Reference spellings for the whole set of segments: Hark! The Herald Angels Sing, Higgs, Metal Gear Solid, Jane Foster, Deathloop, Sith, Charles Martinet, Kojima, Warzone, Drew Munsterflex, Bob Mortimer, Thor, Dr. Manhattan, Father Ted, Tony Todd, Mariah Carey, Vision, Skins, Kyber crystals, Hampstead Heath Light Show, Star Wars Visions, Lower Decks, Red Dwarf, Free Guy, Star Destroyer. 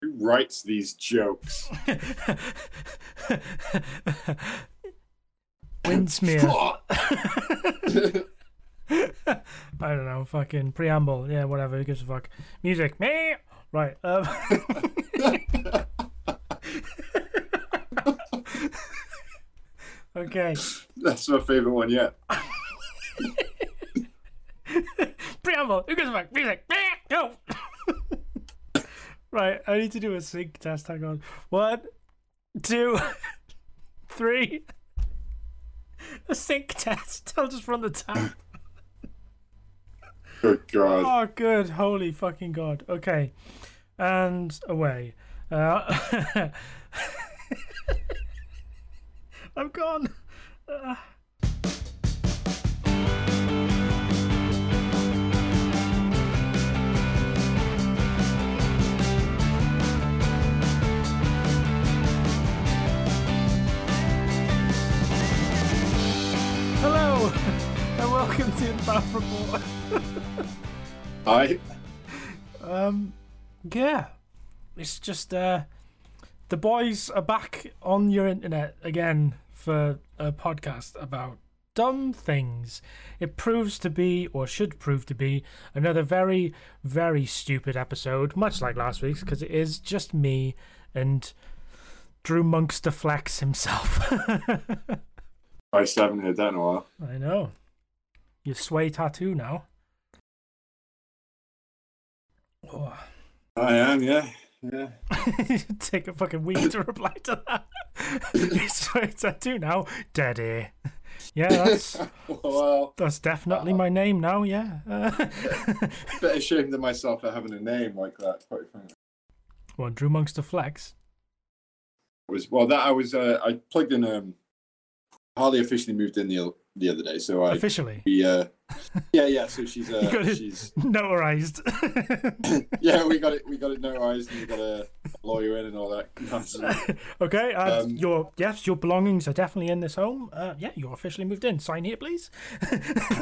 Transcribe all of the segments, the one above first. Who writes these jokes? Windsmear. I don't know, fucking preamble. Yeah, whatever. Who gives a fuck? Music. Me. Right. Okay. That's my favorite one yet. Preamble. Who gives a fuck? Music. Me. Go. Right. I need to do a sync test. Hang on. 1, 2, 3. A sync test. I'll just run the tap. Good God. Oh, good. Holy fucking God. Okay. And away. I'm gone. Hello, and welcome to the Bath Report. Hi. Yeah, it's just the boys are back on your internet again for a podcast about dumb things. It proves to be, or should prove to be, another very, very stupid episode, much like last week's, because it is just me and Drew Munsterflex himself. I still haven't heard that in a while. I know. Your Sway Tattoo now. Oh. I am, yeah. Take a fucking week to reply to that. Your Sway Tattoo now, dead ear. Yeah, that's definitely my name now. Yeah. Bit ashamed of myself for having a name like that, quite frankly. Well, Drew Munsterflex. I plugged in Harley officially moved in the other day, so I officially. Yeah. So she's notarized. Yeah, we got it notarized, and we got a lawyer in and all that nonsense. Okay, your belongings are definitely in this home. You're officially moved in. Sign here, please.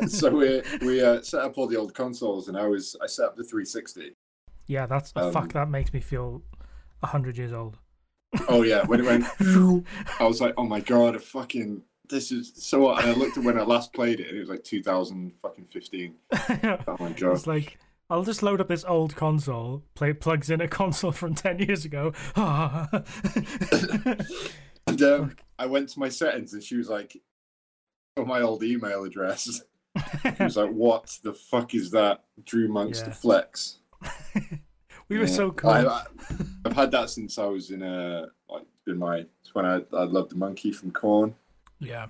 So we set up all the old consoles, and I set up the 360. Yeah, that's fuck. That makes me feel 100 years old. Oh yeah, when it went, I was like, oh my God, this is so. And I looked at when I last played it, and it was like 2015. Oh my God! It's like, I'll just load up this old console. Plugs in a console from 10 years ago. And I went to my settings, and she was like, "Oh, my old email address." She was like, "What the fuck is that?" Drew Munsterflex. Yeah. We were so cool. I've had that since I was when I loved the monkey from Korn. Yeah.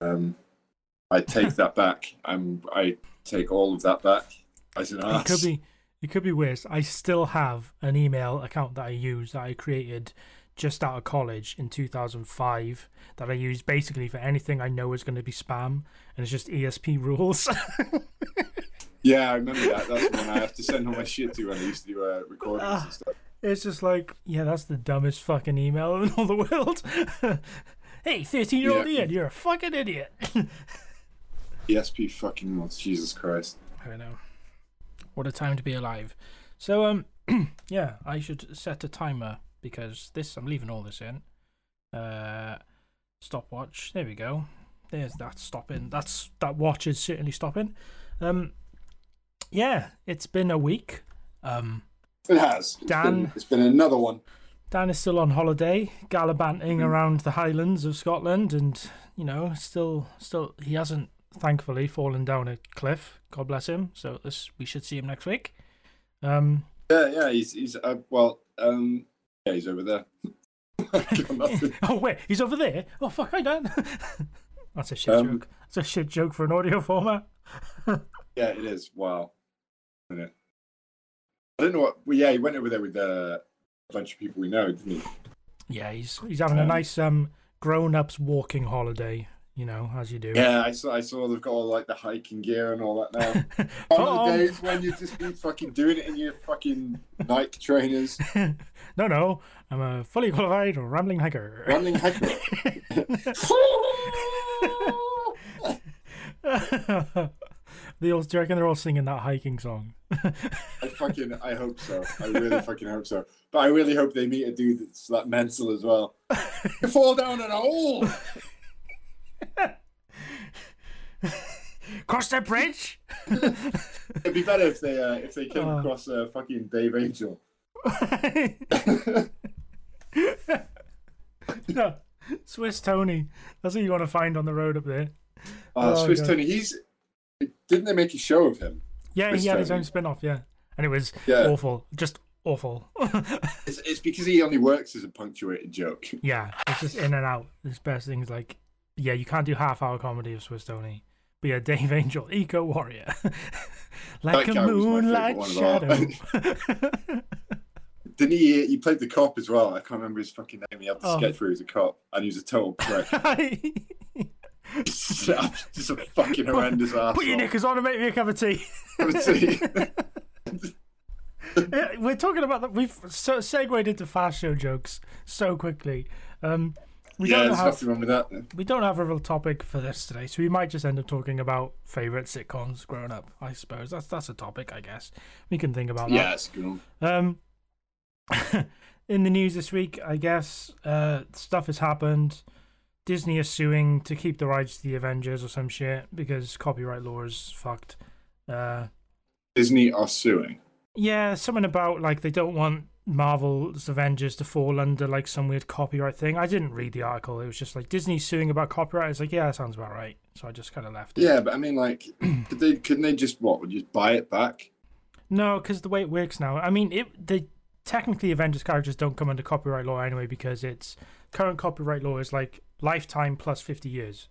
I take that back. I take all of that back. It could be worse. I still have an email account that I use that I created just out of college in 2005 that I use basically for anything I know is going to be spam, and it's just ESP rules. Yeah, I remember that. That's the one I have to send all my shit to when I used to do recordings and stuff. It's just like, yeah, that's the dumbest fucking email in all the world. Hey, 13-year-old Ian, you're a fucking idiot. ESP fucking months, Jesus Christ. I know. What a time to be alive. So, yeah, I should set a timer because I'm leaving all this in. Stopwatch, there we go. There's that stopping. That watch is certainly stopping. Yeah, it's been a week. It has. It's been another one. Dan is still on holiday, gallivanting around the Highlands of Scotland, and still he hasn't thankfully fallen down a cliff. God bless him. So we should see him next week. He's over there. Oh wait, he's over there. Oh fuck, I don't. That's a shit joke. That's a shit joke for an audio format. Yeah, it is. Wow. I don't know what. Well, yeah, he went over there with a bunch of people we know, didn't he? Yeah, he's having a nice grown-ups walking holiday, as you do. Yeah, I saw they've got all like the hiking gear and all that now. On the days when you just be fucking doing it in your fucking Nike trainers. No, I'm a fully qualified rambling hiker. Rambling hiker. Do you reckon they're all singing that hiking song? I hope so. I really fucking hope so. But I really hope they meet a dude that's that mental as well. You fall down an hole. Cross that bridge. It'd be better if they came across fucking Dave Angel. No, Swiss Tony. That's who you want to find on the road up there. Oh, Swiss God. Tony. Didn't they make a show of him? Yeah, Swiss he had Tony. His own spin-off. Yeah, and it was awful, just awful. It's because he only works as a punctuated joke. Yeah, it's just in and out. His best things like, yeah, you can't do half-hour comedy of Swiss Tony. But yeah, Dave Angel, Eco Warrior, like a moonlight shadow. Didn't he played the cop as well? I can't remember his fucking name. He had to sketch through as a cop, and he was a total prick. Just a fucking horrendous ass. Put your knickers on and make me a cup of tea. Yeah, we're talking about that. We've segued into fast show jokes so quickly. We don't have a real topic for this today, so we might just end up talking about favourite sitcoms growing up, I suppose. That's a topic, I guess. We can think about that. Yeah, it's cool. In the news this week, I guess, stuff has happened. Disney is suing to keep the rights to the Avengers or some shit because copyright law is fucked. Disney are suing? Yeah, something about, like, they don't want Marvel's Avengers to fall under like some weird copyright thing. I didn't read the article. It was just like Disney suing about copyright. It's like, yeah, that sounds about right. So I just kind of left it. Yeah, but I mean, like, couldn't they just would you just buy it back? No, because the way it works now, I mean, technically Avengers characters don't come under copyright law anyway because it's current copyright law is like lifetime plus 50 years.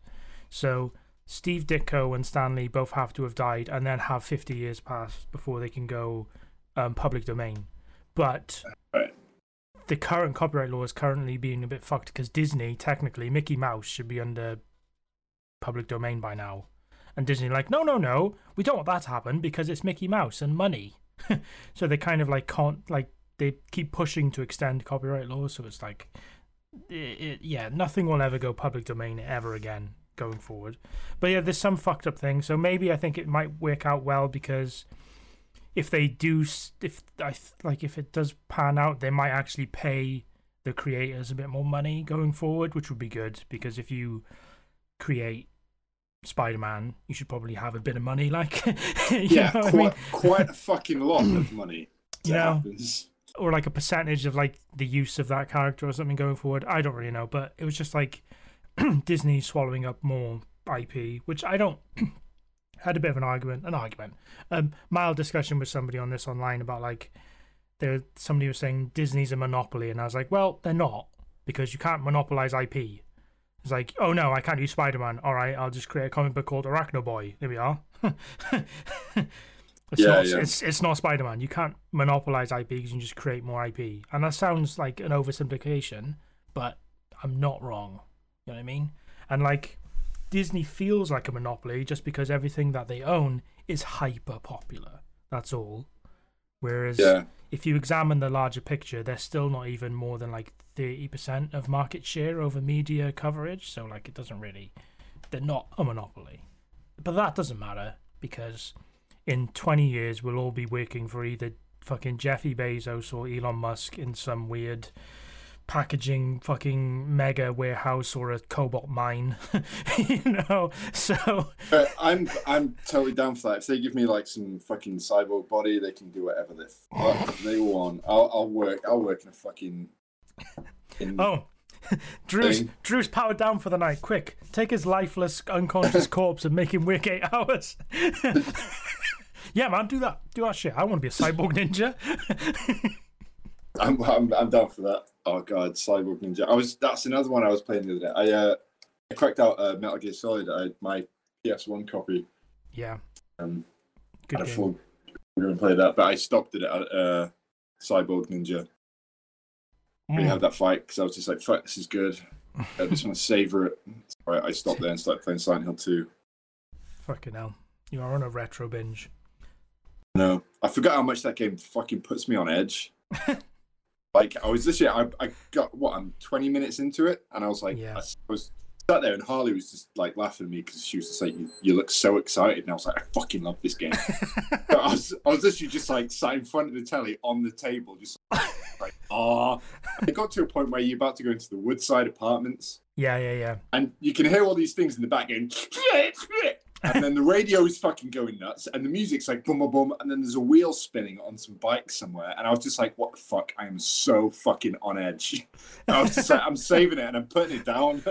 So Steve Ditko and Stan Lee both have to have died and then have 50 years pass before they can go public domain. But the current copyright law is currently being a bit fucked because Disney, technically, Mickey Mouse should be under public domain by now. And Disney like, no, we don't want that to happen because it's Mickey Mouse and money. So they kind of like can't, like, they keep pushing to extend copyright law. So it's like, nothing will ever go public domain ever again going forward. But yeah, there's some fucked up thing. So maybe I think it might work out well because if it does pan out, they might actually pay the creators a bit more money going forward, which would be good because if you create Spider-Man, you should probably have a bit of money, like quite a fucking lot of money. Or like a percentage of like the use of that character or something going forward. I don't really know, but it was just like Disney swallowing up more IP, which I don't. Had a bit of mild discussion with somebody on this online about like somebody was saying Disney's a monopoly and I was like, well, they're not because you can't monopolize IP. It's like, oh no, I can't use Spider-Man. All right, I'll just create a comic book called Arachnoboy. There we are. It's not Spider-Man. You can't monopolize IP because you can just create more IP. And that sounds like an oversimplification, but I'm not wrong. You know what I mean? And like, Disney feels like a monopoly just because everything that they own is hyper popular. That's all. Whereas if you examine the larger picture, they're still not even more than like 30% of market share over media coverage. So like it doesn't really, they're not a monopoly. But that doesn't matter because in 20 years we'll all be working for either fucking Jeffy Bezos or Elon Musk in some weird packaging fucking mega warehouse or a cobalt mine. I'm totally down for that. If they give me like some fucking cyborg body, they can do whatever they want. I'll work in a fucking Drew's powered down for the night. Quick, take his lifeless unconscious corpse and make him work 8 hours. Yeah man, do that shit. I want to be a cyborg ninja. I'm down for that. Oh god, Cyborg Ninja! That's another one I was playing the other day. I cracked out Metal Gear Solid. My PS1 copy. Yeah. Good game. I thought we were going to play that, but I stopped it at Cyborg Ninja. We had that fight because I was just like, "Fuck, this is good. I just want to savor it." So I stopped there and started playing Silent Hill 2. Fucking hell! You are on a retro binge. No, I forgot how much that game fucking puts me on edge. Like I was literally, I got I'm 20 minutes into it, and I was like, I was sat there and Harley was just like laughing at me because she was just like, you look so excited. And I was like, I fucking love this game. But I was literally just like sat in front of the telly on the table, just like, ah. It got to a point where you're about to go into the Woodside Apartments. Yeah. And you can hear all these things in the back going, and then the radio is fucking going nuts, and the music's like boom, boom, boom, and then there's a wheel spinning on some bike somewhere, and I was just like, what the fuck? I am so fucking on edge. And I was just like, I'm saving it, and I'm putting it down.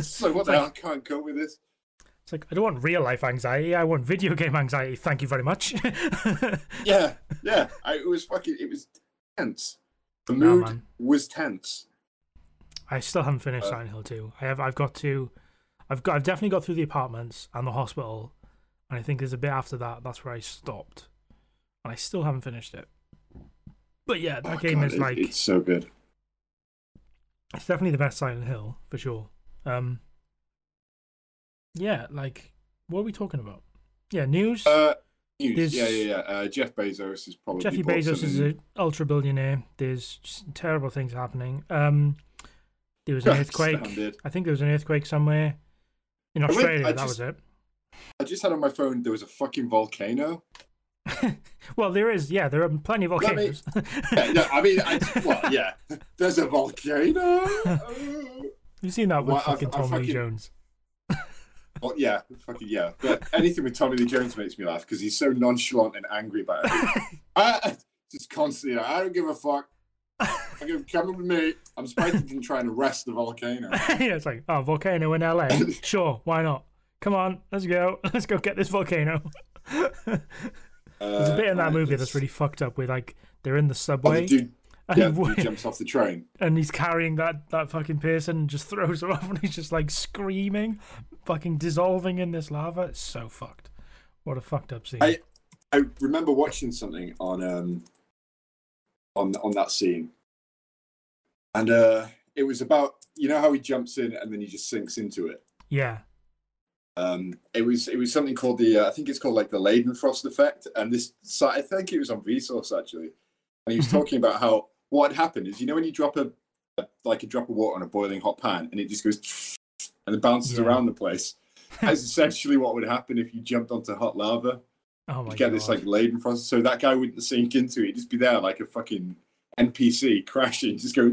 So what the hell, I can't cope with this. It's like, I don't want real life anxiety, I want video game anxiety, thank you very much. Yeah. It was tense. The mood was tense. I still haven't finished Silent Hill 2. I've definitely got through the apartments and the hospital, and I think there's a bit after that. That's where I stopped, and I still haven't finished it. But yeah, that game is like, it's so good. It's definitely the best Silent Hill for sure. Yeah, like, what are we talking about? Yeah, news. News. Yeah. Jeff Bezos is probably Jeffy Bezos is an ultra billionaire. There's just terrible things happening. There was an earthquake. I think there was an earthquake somewhere. In Australia, was it. I just had on my phone, there was a fucking volcano. Well, there is. Yeah, there are plenty of volcanoes. There's a volcano. You've seen that with fucking Tommy Lee Jones. Well, yeah, fucking yeah. But anything with Tommy Lee Jones makes me laugh because he's so nonchalant and angry about it. Just constantly, like, I don't give a fuck. Come with me. I'm surprised you trying to arrest the volcano. Yeah, it's like, oh, volcano in LA. Sure, why not? Come on, let's go. Let's go get this volcano. There's a bit in that movie that's really fucked up. Where like they're in the subway. He jumps off the train and he's carrying that fucking person and just throws her off, and he's just like screaming, fucking dissolving in this lava. It's so fucked. What a fucked up scene. I remember watching something on that scene, and it was about, you know how he jumps in and then he just sinks into it. Yeah. It was something called the I think it's called like the Leidenfrost effect, and this, so I think it was on Vsauce actually, and he was talking about how what happened is, you know when you drop a drop of water on a boiling hot pan and it just goes and it bounces around the place. That's essentially what would happen if you jumped onto hot lava. Oh my God. This like Leidenfrost, so that guy wouldn't sink into it. He'd just be there like a fucking NPC crashing, just going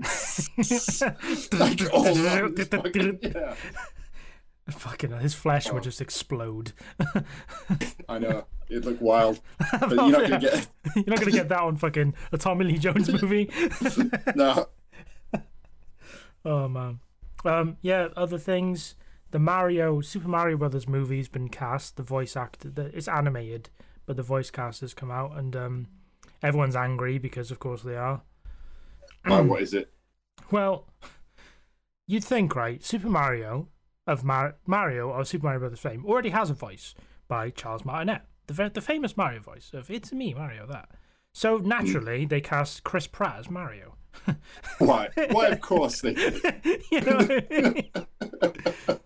like all fucking, yeah. Fucking his flesh would just explode. I know, it'd look wild, but you're not gonna get that on fucking a Tommy Lee Jones movie. No. Oh man. Yeah. Other things. The Super Mario Brothers movie's been cast. The voice actor, it's animated, but the voice cast has come out, and everyone's angry because, of course, they are. Why? What is it? Well, you'd think, right? Mario or Super Mario Brothers fame already has a voice by Charles Martinet, the famous Mario voice of "It's me, Mario." That. So naturally, they cast Chris Pratt as Mario. Why? Why? Of course they did. You know what I mean?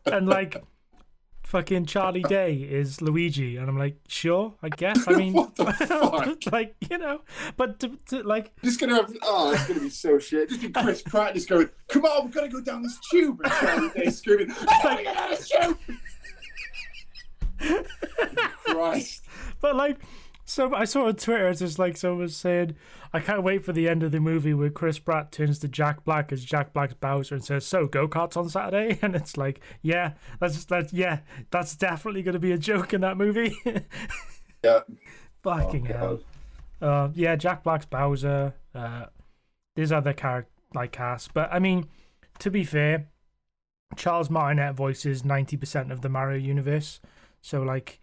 And like, fucking Charlie Day is Luigi, and I'm like, sure, I guess. I mean, what the fuck? Like, you know, but to like, just gonna have it's gonna be so shit. Just be Chris Pratt just going, come on, we're gonna go down this tube, and Charlie Day screaming, I gotta go down this tube. Christ. But like. So I saw on Twitter, it's just like someone was saying, I can't wait for the end of the movie where Chris Pratt turns to Jack Black as Jack Black's Bowser and says, so, go-karts on Saturday? And it's like, yeah, that's definitely going to be a joke in that movie. Yeah. Fucking hell. Yeah, Jack Black's Bowser. There's other casts. But, I mean, to be fair, Charles Martinet voices 90% of the Mario universe. So, like,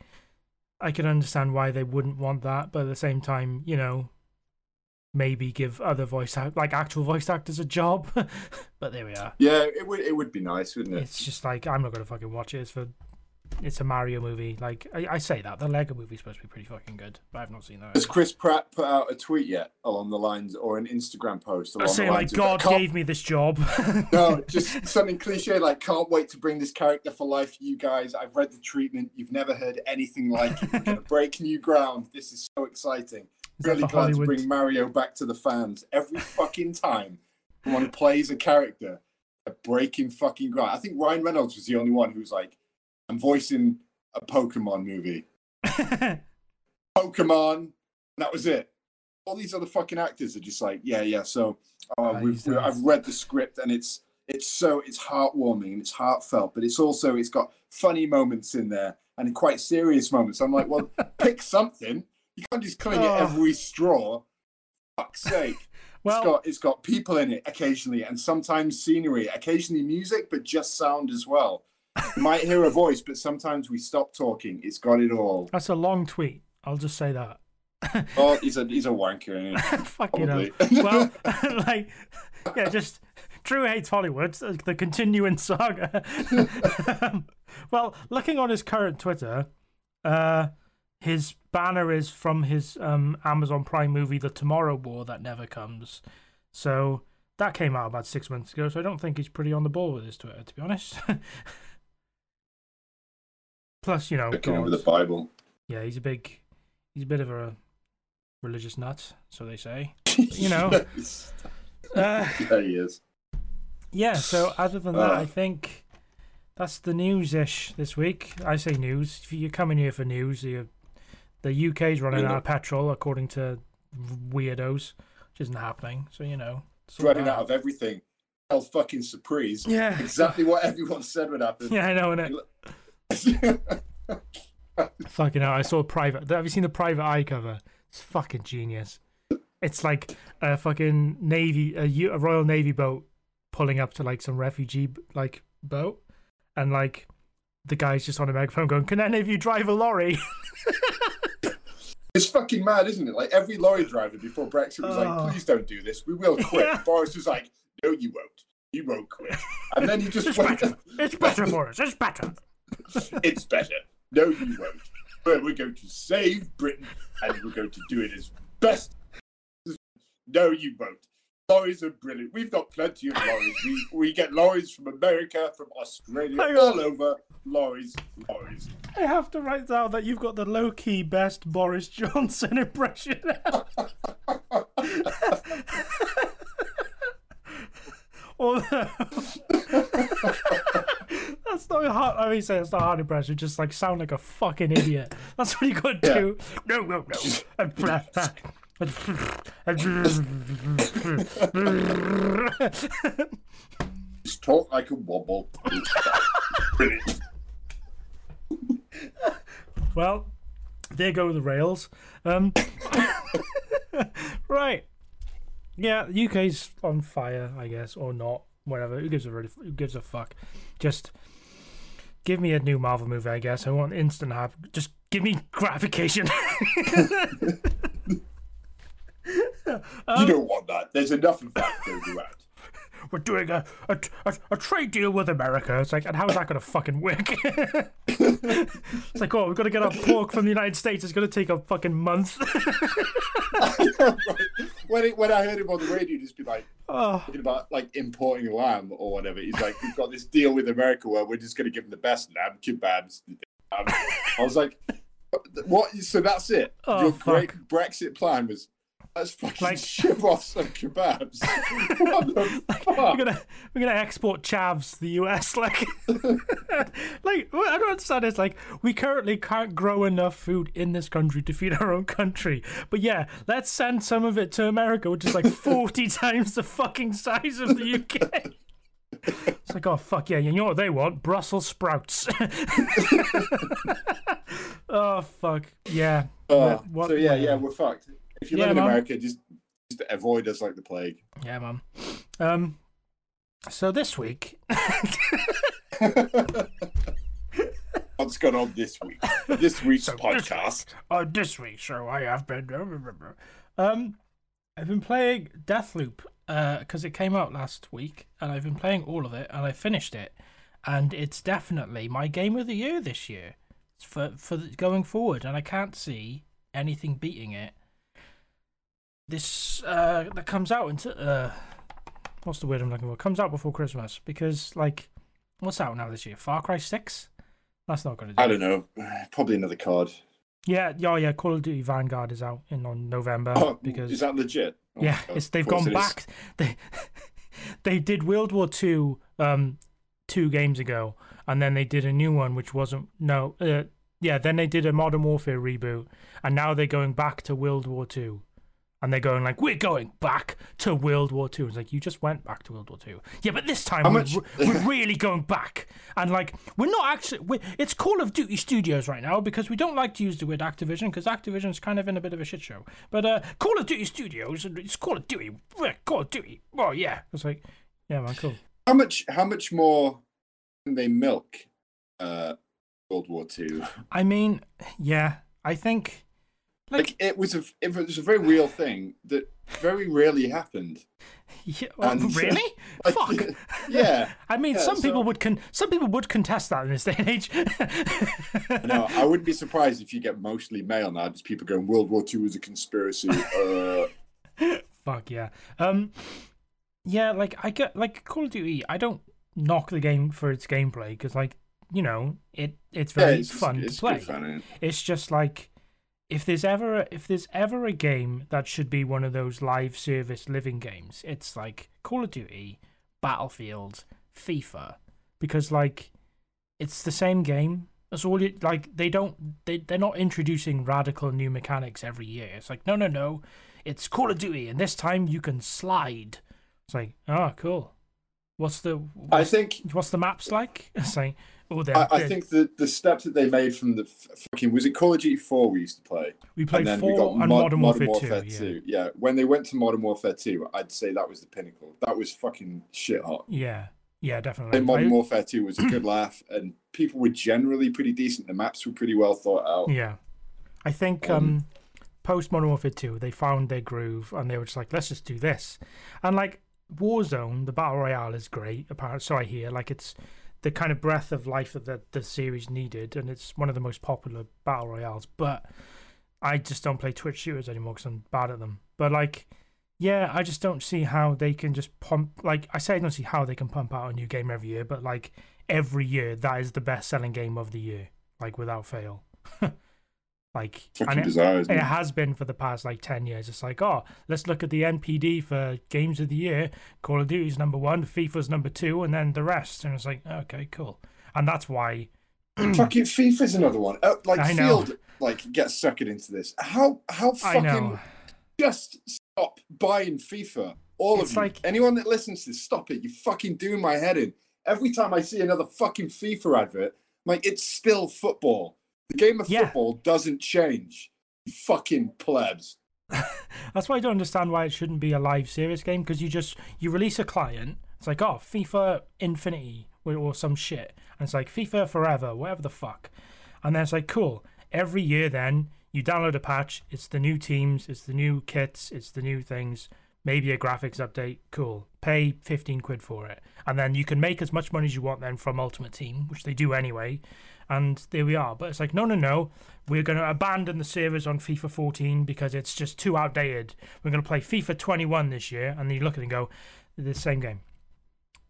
I can understand why they wouldn't want that, but at the same time, you know, maybe give other actual voice actors a job. But there we are. Yeah, it would be nice, wouldn't it? It's just like, I'm not gonna fucking watch it. It's a Mario movie. Like I say that the Lego movie's supposed to be pretty fucking good, but I've not seen that. Has Chris Pratt put out a tweet yet along the lines, or an Instagram post? I say like, God gave me this job. No, just something cliche like, can't wait to bring this character for life, you guys. I've read the treatment. You've never heard anything like it. We're gonna break new ground. This is so exciting. Really glad Hollywood to bring Mario back to the fans every fucking time. Someone plays a character. a breaking fucking ground. I think Ryan Reynolds was the only one who was like, I'm voicing a Pokemon movie. Pokemon. That was it. All these other fucking actors are just like, yeah. So I've read the script, and it's heartwarming and it's heartfelt, but it's got funny moments in there and quite serious moments. I'm like, well, pick something. You can't just cling at every straw. Fuck's sake. Well, it's got people in it occasionally, and sometimes scenery, occasionally music, but just sound as well. You might hear a voice, but sometimes we stop talking. It's got it all. That's a long tweet. I'll just say that. Oh, he's a wanker. Fucking hell. Well, just Drew hates Hollywood. The continuing saga. Well, looking on his current Twitter, his banner is from his Amazon Prime movie, The Tomorrow War That Never Comes. So that came out about 6 months ago. So I don't think he's pretty on the ball with his Twitter, to be honest. Plus, looking over the Bible. Yeah, he's a bit of a religious nut, so they say. Yeah, he is. Yeah. So other than that, I think that's the news-ish this week. I say news. If you're coming here for news, the UK's running out of petrol, according to weirdos, which isn't happening. So it's running out of everything. Hell, fucking surprise! Yeah, exactly what everyone said would happen. Yeah, I know, innit? Fucking hell, I saw Private. Have you seen the Private Eye cover? It's fucking genius. It's like a fucking Navy, a Royal Navy boat pulling up to like some refugee boat, and like the guy's just on a megaphone going, "Can any of you drive a lorry?" It's fucking mad, isn't it? Like every lorry driver before Brexit was like, "Please don't do this. We will quit." Yeah. Boris was like, "No, you won't. You won't quit." And then he just went. Better. It's better for us. It's better. It's better. No, you won't. But we're going to save Britain, and we're going to do it as best. No, you won't. Lorries are brilliant. We've got plenty of lorries. We get lorries from America, from Australia, all over. Lorries. I have to write down that you've got the low-key best Boris Johnson impression. Although... That's not hard. I mean, it's not hard impression. Just like sound like a fucking idiot. That's what you got to do. No. Just talk like a wobble. Brilliant. Well, there go the rails. Right. Yeah, UK's on fire, I guess, or not. Whatever. Who gives a fuck? Just give me a new Marvel movie, I guess. I want instant hype. Just give me gratification. You don't want that. There's enough of that to do out. We're doing a trade deal with America. It's like, and how is that going to fucking work? It's like, we've got to get our pork from the United States. It's going to take a fucking month. When I heard him on the radio, just be like, talking about like importing lamb or whatever. He's like, we've got this deal with America where we're just going to give them the best lamb kebabs. I was like, what? So that's it. Oh, your great Brexit plan was. Let's fucking ship off some kebabs. What the fuck? We're gonna export chavs to the US. I don't understand. It's like we currently can't grow enough food in this country to feed our own country. But yeah, let's send some of it to America, which is like 40 times the fucking size of the UK. It's like, oh fuck yeah, you know what they want? Brussels sprouts. Oh fuck yeah. We're fucked. If you live in America, just avoid us like the plague. Yeah, man. So this week... What's going on this week? This week's podcast. This week, so I have been... I've been playing Deathloop, because it came out last week, and I've been playing all of it, and I finished it. And it's definitely my game of the year this year, for going forward, and I can't see anything beating it. This that comes out into what's the word I'm looking for? Comes out before Christmas, because like what's out now this year? Far Cry 6? That's not going to do. I don't know. Probably another card. Yeah. Call of Duty Vanguard is out on November. Oh, because is that legit? Oh, yeah, they've gone back. They did World War II two games ago, and then they did a new one, which wasn't... then they did a Modern Warfare reboot, and now they're going back to World War II. And they're going like, we're going back to World War II. It's like, you just went back to World War II. Yeah, but this time we're really going back. And like, we're not actually... it's Call of Duty Studios right now, because we don't like to use the word Activision, because Activision's kind of in a bit of a shit show. But Call of Duty Studios, it's Call of Duty. We're Call of Duty. Oh, yeah. It's like, yeah, man, cool. How much more can they milk World War II? I mean, yeah, I think... Like it was a very real thing that very rarely happened. Yeah, really? Like, fuck. Yeah. I mean, some people would contest that in this day and age. No, I wouldn't be surprised if you get mostly mail now. Just people going, World War II was a conspiracy. Fuck yeah. I get like Call of Duty. I don't knock the game for its gameplay because, like, you know, it's very fun to play. Fun, it's just like. If there's ever a game that should be one of those live service living games, it's like Call of Duty, Battlefield, FIFA, because like it's the same game. That's all. They're not introducing radical new mechanics every year. It's like no, it's Call of Duty, and this time you can slide. It's like, oh, cool. What's the maps like? It's like. I think the steps that they made from the fucking... Was it Call of Duty 4 we used to play? We played 4 and Modern Warfare 2. Yeah, when they went to Modern Warfare 2, I'd say that was the pinnacle. That was fucking shit hot. Yeah, definitely. And Modern Warfare 2 was a good laugh, and people were generally pretty decent. The maps were pretty well thought out. Yeah. I think post Modern Warfare 2, they found their groove, and they were just like, let's just do this. And like Warzone, the Battle Royale is great, apparently. So I hear, like, it's... the kind of breath of life that the series needed, and it's one of the most popular battle royales, but I just don't play Twitch shooters anymore because I'm bad at them. But like, yeah, I just don't see how they can just pump, like I say, I don't see how they can pump out a new game every year, but like every year that is the best selling game of the year, like without fail. Like, and it has been for the past like 10 years. It's like, oh, let's look at the NPD for games of the year. Call of Duty's number 1, FIFA's number 2, and then the rest. And it's like, okay, cool. And that's why fucking FIFA's another one. Get sucked into this. How fucking just stop buying FIFA. Anyone that listens to this, stop it. You fucking doing my head in. Every time I see another fucking FIFA advert, I'm like, it's still football. The game of football doesn't change. Fucking plebs. That's why I don't understand why it shouldn't be a live service game, because you release a client. It's like, oh, FIFA Infinity or some shit. And it's like, FIFA Forever, whatever the fuck. And then it's like, cool. Every year then, you download a patch. It's the new teams. It's the new kits. It's the new things. Maybe a graphics update. Cool. Pay 15 quid for it. And then you can make as much money as you want then from Ultimate Team, which they do anyway. And there we are. But it's like, no. We're going to abandon the servers on FIFA 14 because it's just too outdated. We're going to play FIFA 21 this year. And then you look at it and go, the same game.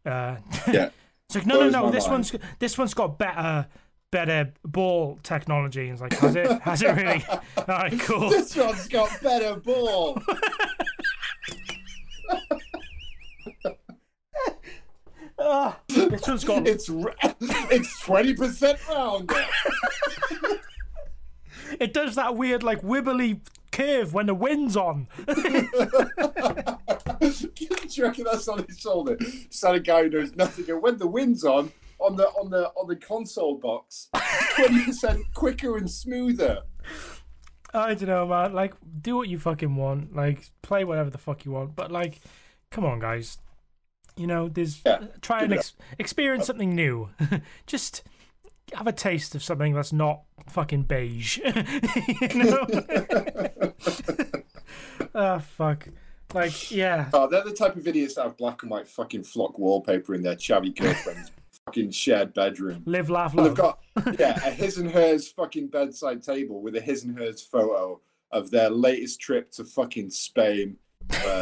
Yeah. It's like, no. This one's got better ball technology. And it's like, has it really? All right, cool. This one's got better ball. This one's gone. It's 20% round. It does that weird like wibbly curve when the wind's on. Do you reckon that's on his shoulder? It's not a guy who knows nothing. And when the wind's on the console box, 20% quicker and smoother. I don't know, man. Like, do what you fucking want. Like, play whatever the fuck you want. But like, come on, guys. You know, try and experience something new. Just have a taste of something that's not fucking beige. You know? Oh, fuck. Like, yeah. Oh, they're the type of idiots that have black and white fucking flock wallpaper in their chubby girlfriend's fucking shared bedroom. Live, laugh, love. And they've got a his and hers fucking bedside table with a his and hers photo of their latest trip to fucking Spain.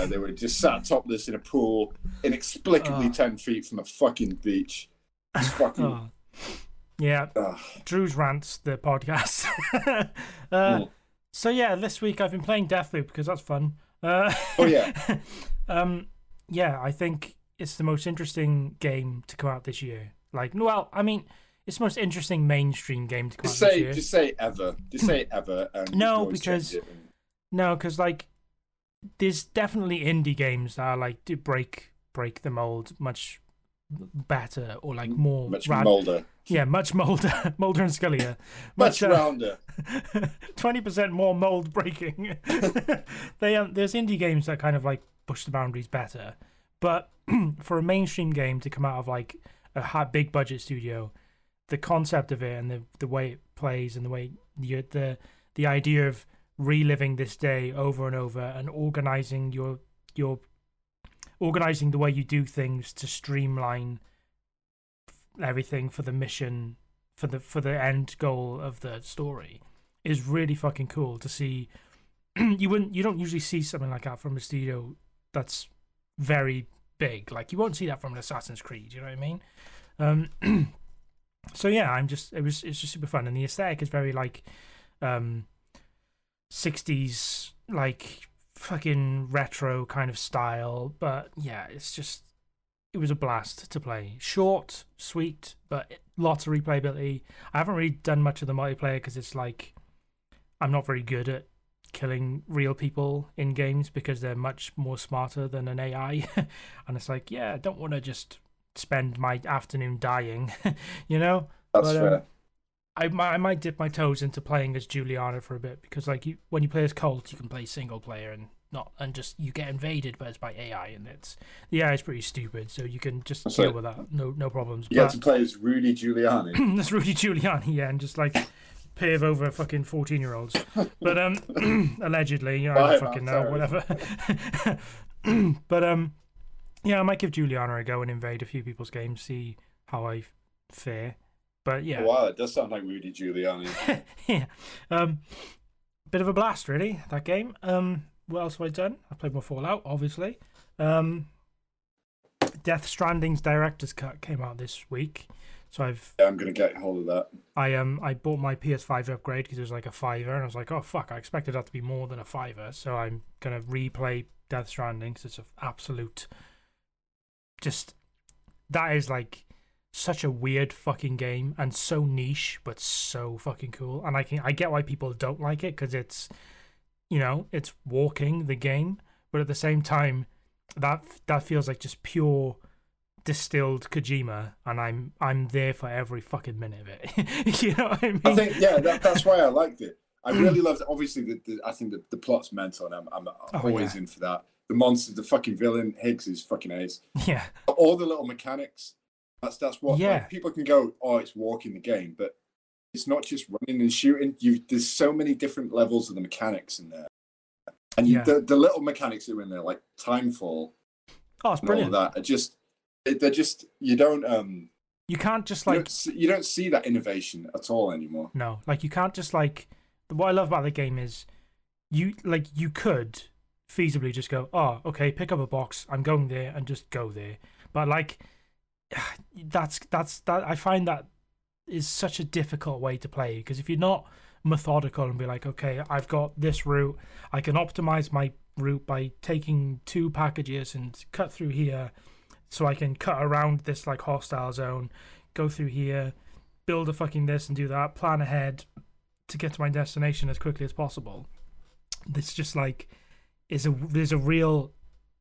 They were just sat topless in a pool, inexplicably 10 feet from a fucking beach. It's fucking... Yeah. Drew's Rants, the podcast. So, yeah, this week I've been playing Deathloop because that's fun. I think it's the most interesting game to come out this year. Like, well, I mean, it's the most interesting mainstream game to come out this year. Just say ever. Just say ever. No, because like, there's definitely indie games that are like to break the mold much better, or like more molder. Yeah, much molder, Mulder and Scully. much rounder. 20% more mold breaking. There's indie games that kind of like push the boundaries better, but for a mainstream game to come out of like a big budget studio, the concept of it and the way it plays and the way the idea of reliving this day over and over and organizing organizing the way you do things to streamline everything for the mission, for the end goal of the story, is really fucking cool to see. You don't usually see something like that from a studio that's very big. Like, you won't see that from an Assassin's Creed, you know what I mean? So yeah, it's just super fun, and the aesthetic is very like 60s, like fucking retro kind of style. But yeah, it was a blast to play. Short, sweet, but lots of replayability. I haven't really done much of the multiplayer because it's like I'm not very good at killing real people in games because they're much more smarter than an AI. And it's like, yeah, I don't want to just spend my afternoon dying, you know? That's fair. I might dip my toes into playing as Giuliani for a bit, because like when you play as Colt, you can play single player and you get invaded, but it's by AI, and the AI is pretty stupid, so you can just deal with that, no problems. You have to play as Rudy Giuliani. That's Rudy Giuliani, yeah, and just like pave over fucking 14-year-olds. But allegedly, you know, I don't fucking know, whatever. But yeah, I might give Giuliani a go and invade a few people's games, see how I fare. But yeah. Oh, wow, it does sound like Rudy Giuliani. Yeah. Bit of a blast, really, that game. What else have I done? I played more Fallout, obviously. Death Stranding's Director's Cut came out this week. So I'm going to get hold of that. I bought my PS5 upgrade because it was like a $5, and I was like, oh, fuck, I expected that to be more than a $5. So I'm going to replay Death Stranding because it's an absolute... that is like... such a weird fucking game, and so niche, but so fucking cool. And I get why people don't like it, because it's, you know, it's walking the game, but at the same time, that feels like just pure distilled Kojima, and I'm there for every fucking minute of it. You know what I mean? I think that's why I liked it. I really loved it. Obviously, I think the plot's meant on. I'm always in for that. The monster, the fucking villain, Higgs is fucking ace. Yeah. All the little mechanics. That's what like, people can go, oh, it's walking the game, but it's not just running and shooting. There's so many different levels of the mechanics in there, and the little mechanics that are in there, like Timefall. Oh, it's brilliant! All of that you can't just like you don't see that innovation at all anymore. No, like you can't just like. What I love about the game is you could feasibly just go, oh, okay, pick up a box, I'm going there, and just go there, but like. That's I find that is such a difficult way to play, because if you're not methodical and be like, okay, I've got this route, I can optimize my route by taking 2 packages and cut through here, so I can cut around this like hostile zone, go through here, build a fucking this and do that, plan ahead to get to my destination as quickly as possible. It's just like there's a real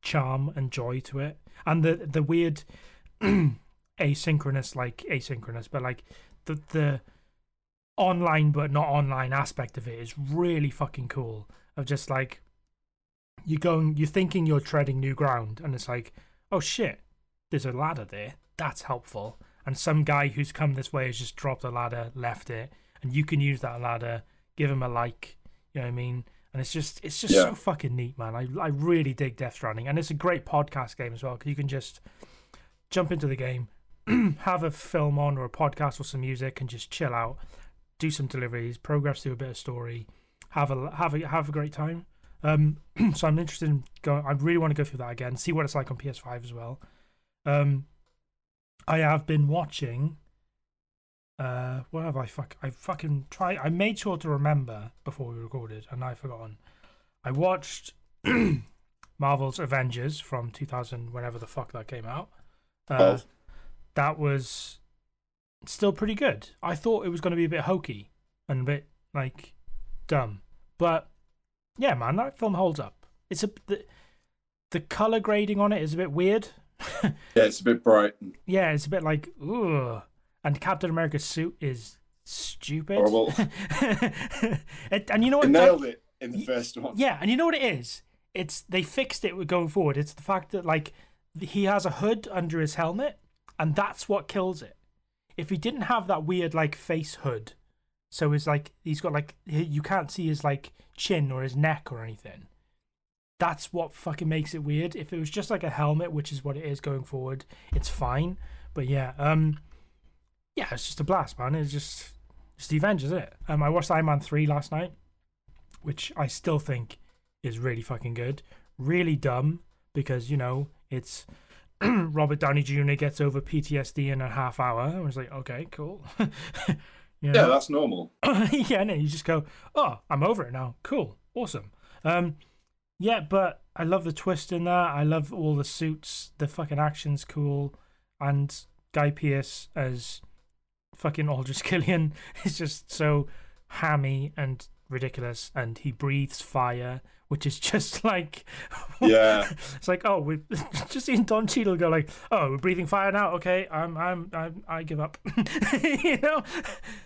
charm and joy to it, and the weird. asynchronous, but the online but not online aspect of it is really fucking cool. Of just like you're thinking you're treading new ground, and it's like, oh shit, there's a ladder there, that's helpful, and some guy who's come this way has just dropped a ladder, left it, and you can use that ladder, give him a like, you know what I mean? And it's just so fucking neat, man. I really dig Death Stranding, and it's a great podcast game as well, because you can just jump into the game, have a film on or a podcast or some music, and just chill out, do some deliveries, progress through a bit of story, have a great time. So I'm interested in going. I really want to go through that again, see what it's like on PS5 as well. I have been watching. What have I fucking tried? I made sure to remember before we recorded, and I've forgotten. I watched Marvel's Avengers from 2000, whenever the fuck that came out. That was still pretty good. I thought it was going to be a bit hokey and a bit, like, dumb. But, yeah, man, that film holds up. It's a... The colour grading on it is a bit weird. Yeah, it's a bit bright. Yeah, it's a bit like, ooh. And Captain America's suit is stupid. Horrible. And you know what? It nailed it in the first one. Yeah, and you know what it is? It's they fixed it with going forward. It's the fact that, like, he has a hood under his helmet, and that's what kills it. If he didn't have that weird, like, face hood, so it's like, he's got, like, you can't see his, like, chin or his neck or anything. That's what fucking makes it weird. If it was just like a helmet, which is what it is going forward, it's fine. But yeah, it's just a blast, man. It's just the Avengers, isn't it? I watched Iron Man 3 last night, which I still think is really fucking good. Really dumb because, you know, it's Robert Downey Jr. gets over PTSD in a half hour. I was like, okay, cool. You know? Yeah, that's normal. Yeah, no, you just go, oh, I'm over it now. Cool. Awesome. Yeah, but I love the twist in that. I love all the suits. The fucking action's cool. And Guy Pearce as fucking Aldrich Killian is just so hammy and ridiculous. And he breathes fire, which is just like... Yeah. It's like, oh, we've just seen Don Cheadle go like, oh, we're breathing fire now? Okay, I give up. You know?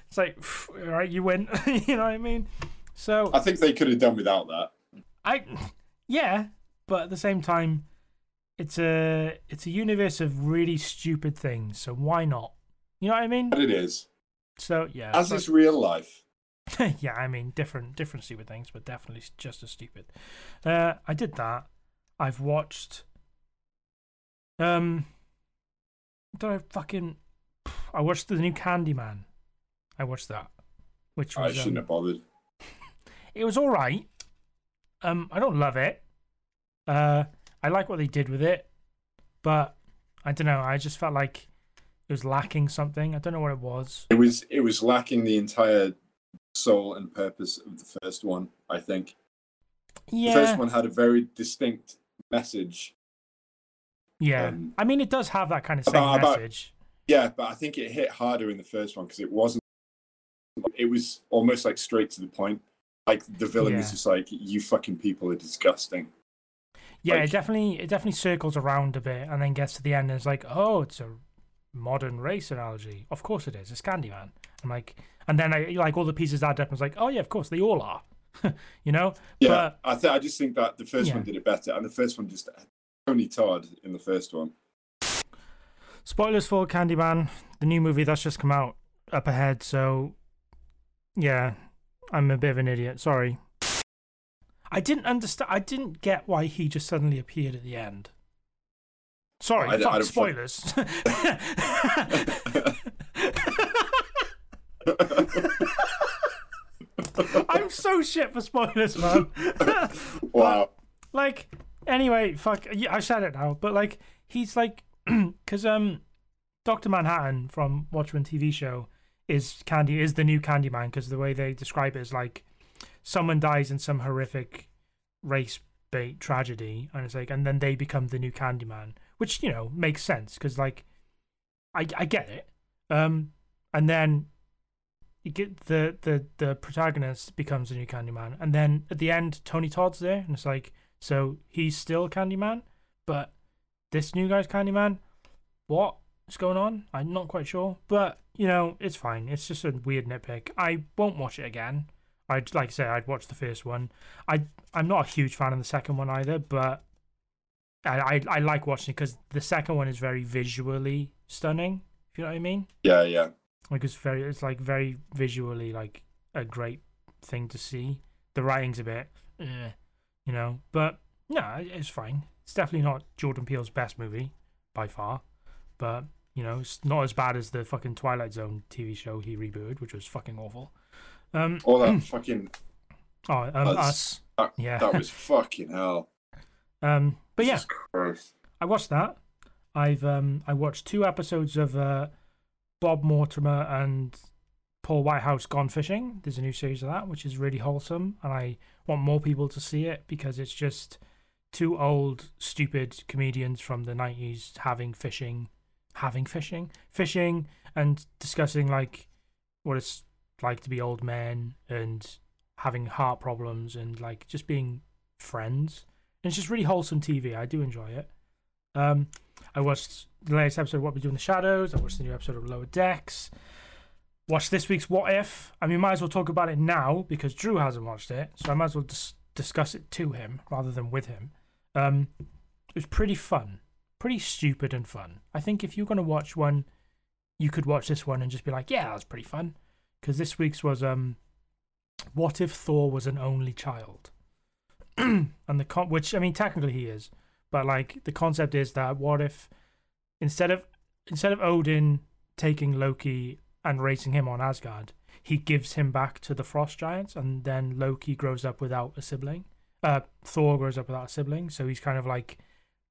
It's like, all right, you win. You know what I mean? So I think they could have done without that. Yeah, but at the same time, it's a universe of really stupid things, so why not? You know what I mean? But it is. So, yeah. As is real life. Yeah, I mean, different stupid things, but definitely just as stupid. I did that. I've watched... I watched the new Candyman. I watched that. Which was, I shouldn't have bothered. It was all right. I don't love it. I like what they did with it, but I don't know. I just felt like it was lacking something. I don't know what it was. It was lacking the entire soul and purpose of the first one, I think. Yeah. The first one had a very distinct message. Yeah. I mean, it does have that kind of same message. Yeah, but I think it hit harder in the first one because it was almost like straight to the point. Like, the villain is just like, you fucking people are disgusting. Yeah, like, it definitely circles around a bit and then gets to the end and it's like, oh, it's a modern race analogy. Of course it is. It's Candyman. I'm like, and then I like all the pieces add up and it's like, oh yeah, of course they all are. You know? Yeah, but, I just think that the first one did it better, and the first one just Tony Todd in the first one. Spoilers for Candyman, the new movie that's just come out up ahead. So yeah. I'm a bit of an idiot, sorry. I didn't get why he just suddenly appeared at the end. Sorry, fuck, spoilers. I'm so shit for spoilers, man. Wow. But, like, anyway, fuck, I've said it now, but like, he's like, because Dr. Manhattan from Watchmen TV show is the new Candyman, because the way they describe it is like someone dies in some horrific race bait tragedy, and it's like, and then they become the new Candyman, which, you know, makes sense because, like, I get it. And then you get the protagonist becomes the new Candyman, and then at the end Tony Todd's there, and it's like, so he's still Candyman, but this new guy's Candyman. What's going on? I'm not quite sure, but. You know, it's fine. It's just a weird nitpick. I won't watch it again. I'd watch the first one. I'm not a huge fan of the second one either, but I like watching it because the second one is very visually stunning. If you know what I mean? Yeah, yeah. Like it's very visually like a great thing to see. The writing's a bit, you know, but no, it's fine. It's definitely not Jordan Peele's best movie by far, but. You know, it's not as bad as the fucking Twilight Zone TV show he rebooted, which was fucking awful. All that fucking... Oh, Us. That was fucking hell. But Jesus Christ. I watched that. I watched 2 episodes of Bob Mortimer and Paul Whitehouse Gone Fishing. There's a new series of that, which is really wholesome, and I want more people to see it because it's just two old stupid comedians from the 90s having fishing and discussing like what it's like to be old men and having heart problems and like just being friends. And it's just really wholesome TV. I do enjoy it. I watched the latest episode of What We Do in the Shadows. I watched the new episode of Lower Decks. Watched this week's What If. I mean, might as well talk about it now because Drew hasn't watched it, so I might as well just discuss it to him rather than with him. It was pretty fun. Pretty stupid and fun. I think if you're going to watch one, you could watch this one and just be like, yeah, that was pretty fun. Because this week's was What If Thor Was an Only Child? And the which, I mean, technically he is. But like the concept is that what if instead of Odin taking Loki and raising him on Asgard, he gives him back to the Frost Giants, and then Loki grows up without a sibling. Thor grows up without a sibling, so he's kind of like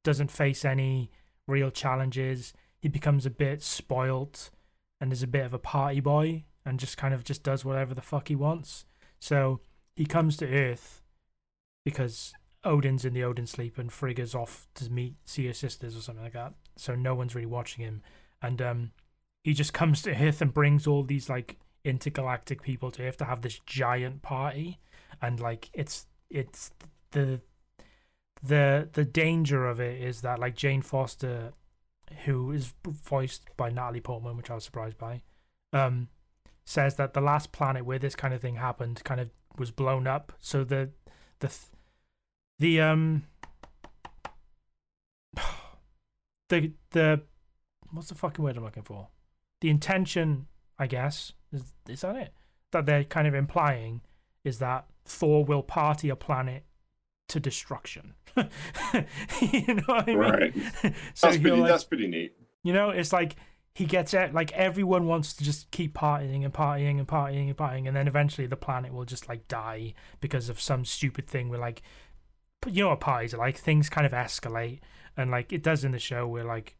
doesn't face any real challenges. He becomes a bit spoilt and is a bit of a party boy and just kind of just does whatever the fuck he wants. So he comes to Earth because Odin's in the Odin sleep and Frigga's off to see her sisters or something like that, so no one's really watching him. And he just comes to Earth and brings all these like intergalactic people to Earth to have this giant party. And like it's the danger of it is that like Jane Foster, who is voiced by Natalie Portman, which I was surprised by, says that the last planet where this kind of thing happened kind of was blown up, so the what's the fucking word I'm looking for? The intention, I guess, is that it? That they're kind of implying is that Thor will party a planet to destruction. You know what I mean? Right. So that's pretty neat. You know, it's like he gets it. Like everyone wants to just keep partying, and then eventually the planet will just like die because of some stupid thing where like, you know what parties are like, things kind of escalate, and like it does in the show where like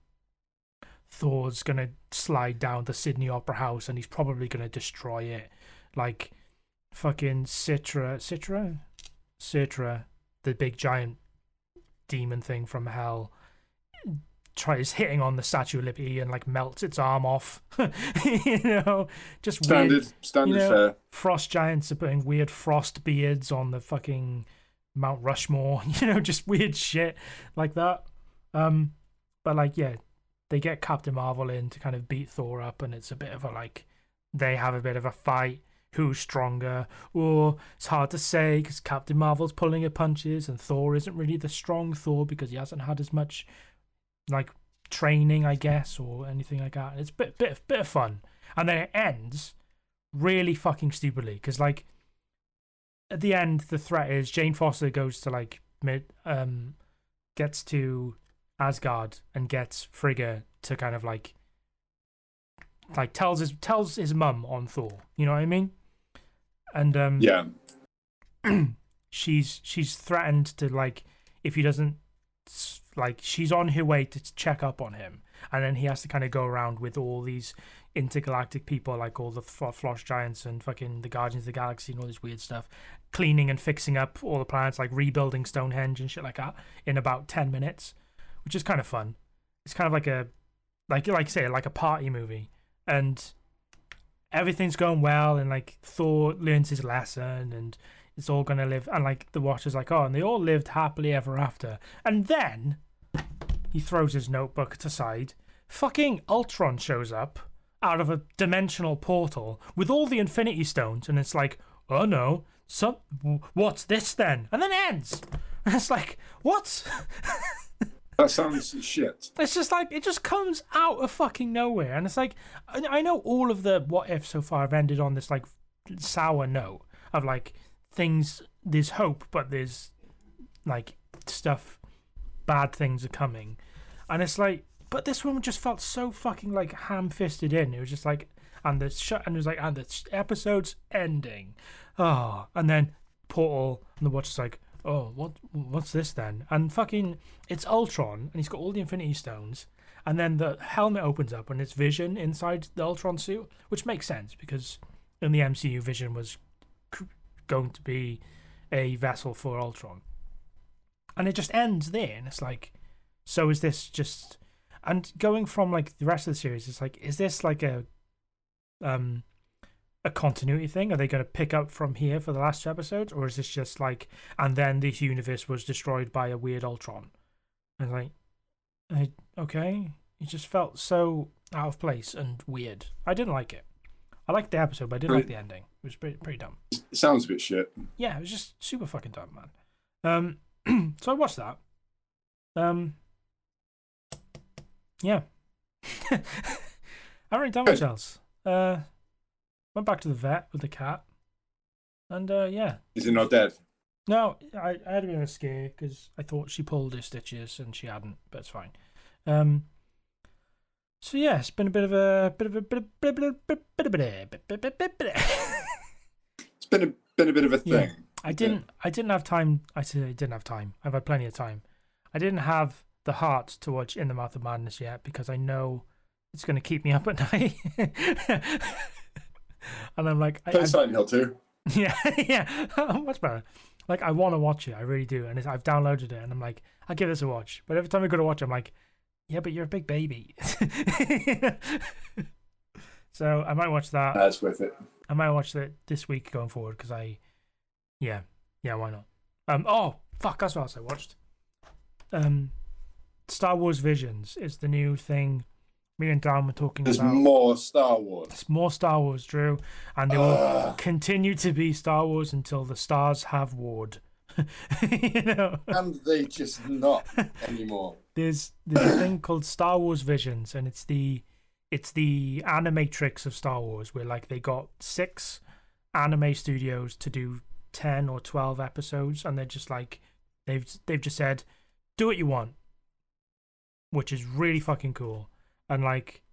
Thor's gonna slide down the Sydney Opera House and he's probably gonna destroy it. Like fucking Citra, the big giant demon thing from hell, is hitting on the Statue of Liberty and like melts its arm off. You know, just standard you know, fare. Frost Giants are putting weird frost beards on the fucking Mount Rushmore, you know, just weird shit like that. But like, yeah, they get Captain Marvel in to kind of beat Thor up, and it's a bit of a like, they have a bit of a fight. Who's stronger? Or it's hard to say because Captain Marvel's pulling her punches, and Thor isn't really the strong Thor because he hasn't had as much like training, I guess, or anything like that. It's a bit of fun, and then it ends really fucking stupidly because like at the end the threat is Jane Foster goes to like gets to Asgard and gets Frigga to kind of like tells his mum on Thor, you know what I mean? And yeah, she's threatened to like if he doesn't like she's on her way to check up on him, and then he has to kind of go around with all these intergalactic people like all the Frost Giants and fucking the Guardians of the Galaxy and all this weird stuff, cleaning and fixing up all the planets, like rebuilding Stonehenge and shit like that in about 10 minutes, which is kind of fun. It's kind of like a like say like a party movie, and everything's going well, and like Thor learns his lesson and it's all gonna live, and like the Watcher's like, oh, and they all lived happily ever after. And then he throws his notebook aside. Fucking Ultron shows up out of a dimensional portal with all the Infinity Stones, and it's like, oh no, what's this then? And then it ends. And it's like, what? That sounds shit. It's just like, it just comes out of fucking nowhere. And it's like, I know all of the what ifs so far have ended on this like sour note of like, things, there's hope, but there's like stuff, bad things are coming. And it's like, but this one just felt so fucking like ham-fisted in. It was just like, and the episode's ending. Oh, and then portal, and the Watcher's like, oh, what's this then? And fucking, it's Ultron, and he's got all the Infinity Stones, and then the helmet opens up, and it's Vision inside the Ultron suit, which makes sense because in the MCU, Vision was going to be a vessel for Ultron. and it just ends there, and it's like, so is this just, and going from like the rest of the series, it's like, is this like a continuity thing? Are they going to pick up from here for the last episode, or is this just like, and then this universe was destroyed by a weird Ultron? And like, okay, it just felt so out of place and weird. I didn't like it. I liked the episode, but I didn't like the ending. It was pretty dumb. It sounds a bit shit. Yeah, it was just super fucking dumb, man. So I watched that. Yeah. I haven't really done much else. Went back to the vet with the cat. And, yeah. Is it not dead? No, I had a bit of a scare because I thought she pulled her stitches and she hadn't, but it's fine. So yeah, it's been a bit of a It's been a bit of a thing. Yeah. I didn't have time. I've had plenty of time. I didn't have the heart to watch In the Mouth of Madness yet because I know it's going to keep me up at night. And I'm like, play Silent Hill 2. Yeah, much better. Like, I want to watch it, I really do, and I've downloaded it, and I'm like, I'll give this a watch. But every time I go to watch, I'm like, yeah, but you're a big baby. So I might watch that. That's worth it. I might watch that this week going forward because yeah, why not? Oh, fuck, that's what else I watched. Star Wars Visions is the new thing. Me and Dan were talking about. There's more Star Wars. It's more Star Wars, Drew, and they will continue to be Star Wars until the stars have warred. You know? And they just not anymore. There's a thing called Star Wars Visions, and it's the animatrix of Star Wars, where like they got 6 anime studios to do 10 or 12 episodes, and they're just like they've just said, do what you want, which is really fucking cool. And like,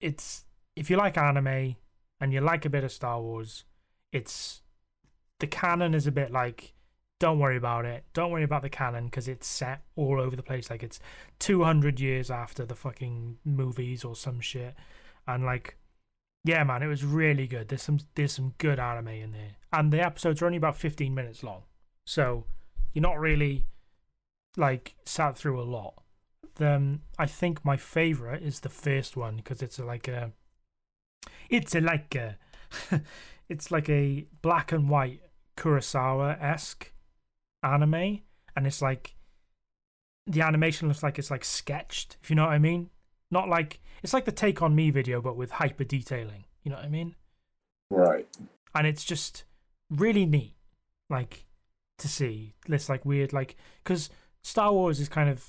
it's, if you like anime and you like a bit of Star Wars, it's, the canon is a bit like, don't worry about it. Don't worry about the canon because it's set all over the place. Like, it's 200 years after the fucking movies or some shit. And like, yeah, man, it was really good. There's some good anime in there. And the episodes are only about 15 minutes long. So you're not really like sat through a lot. I think my favorite is the first one because it's like a it's like a black and white Kurosawa-esque anime, and it's like the animation looks like it's like sketched, if you know what I mean. Not like, it's like the Take On Me video but with hyper detailing, you know what I mean? Right. And it's just really neat, like, to see this like weird, like, because Star Wars is kind of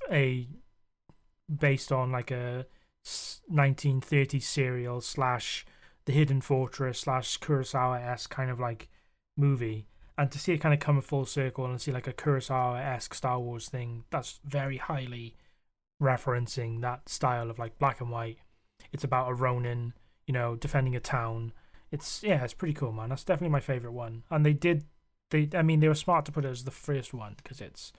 based on like a 1930s serial / The Hidden Fortress / Kurosawa-esque kind of like movie, and to see it kind of come a full circle and see like a Kurosawa-esque Star Wars thing that's very highly referencing that style of like black and white. It's about a Ronin, you know, defending a town. It's pretty cool, man. That's definitely my favorite one. And they were smart to put it as the first one because it's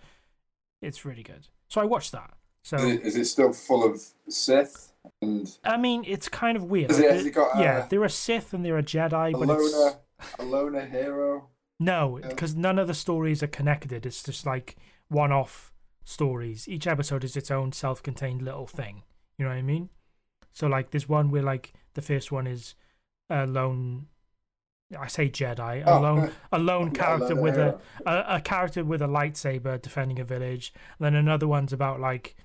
really good. So I watched that. So is it still full of Sith? And I mean, it's kind of weird. There are Sith and there are Jedi, a loner hero? No, because none of the stories are connected. It's just like one-off stories. Each episode is its own self-contained little thing. You know what I mean? So like, there's one where like the first one is a lone. I say Jedi. A character with a lightsaber defending a village. And then another one's about like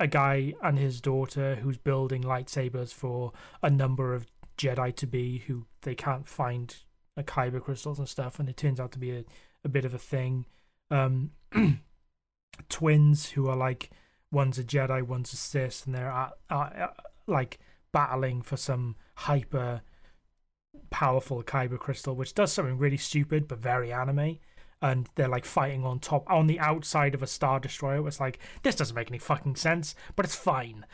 a guy and his daughter who's building lightsabers for a number of Jedi to be who they can't find. Like kyber crystals and stuff, and it turns out to be a bit of a thing. Twins who are like, one's a Jedi, one's a Sith, and they're at like battling for some hyper powerful kyber crystal, which does something really stupid but very anime. And they're like fighting on the outside of a Star Destroyer. It's like, this doesn't make any fucking sense, but it's fine.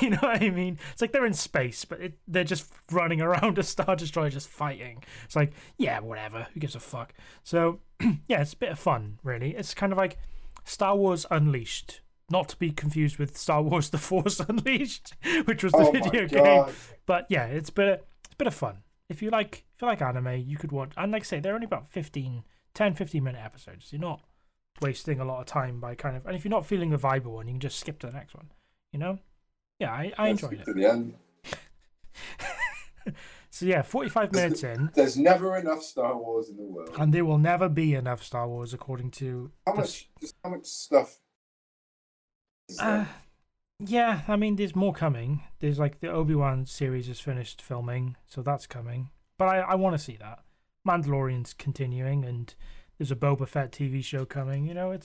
You know what I mean? It's like they're in space, but they're just running around a Star Destroyer just fighting. It's like, yeah, whatever. Who gives a fuck? So, yeah, it's a bit of fun, really. It's kind of like Star Wars Unleashed. Not to be confused with Star Wars The Force Unleashed, which was the video game. But, yeah, it's a bit of fun. If you like anime, you could watch. And like I say, they're only about 10-15 minute episodes. You're not wasting a lot of time by kind of, and if you're not feeling the vibe of one, you can just skip to the next one, you know? Yeah, I enjoyed it. To the end. So yeah, 45 minutes in. There's never enough Star Wars in the world. And there will never be enough Star Wars, according to... How much stuff is there? Yeah, I mean, there's more coming. There's like the Obi-Wan series is finished filming, so that's coming. But I want to see that. Mandalorian's continuing, and there's a Boba Fett TV show coming. You know,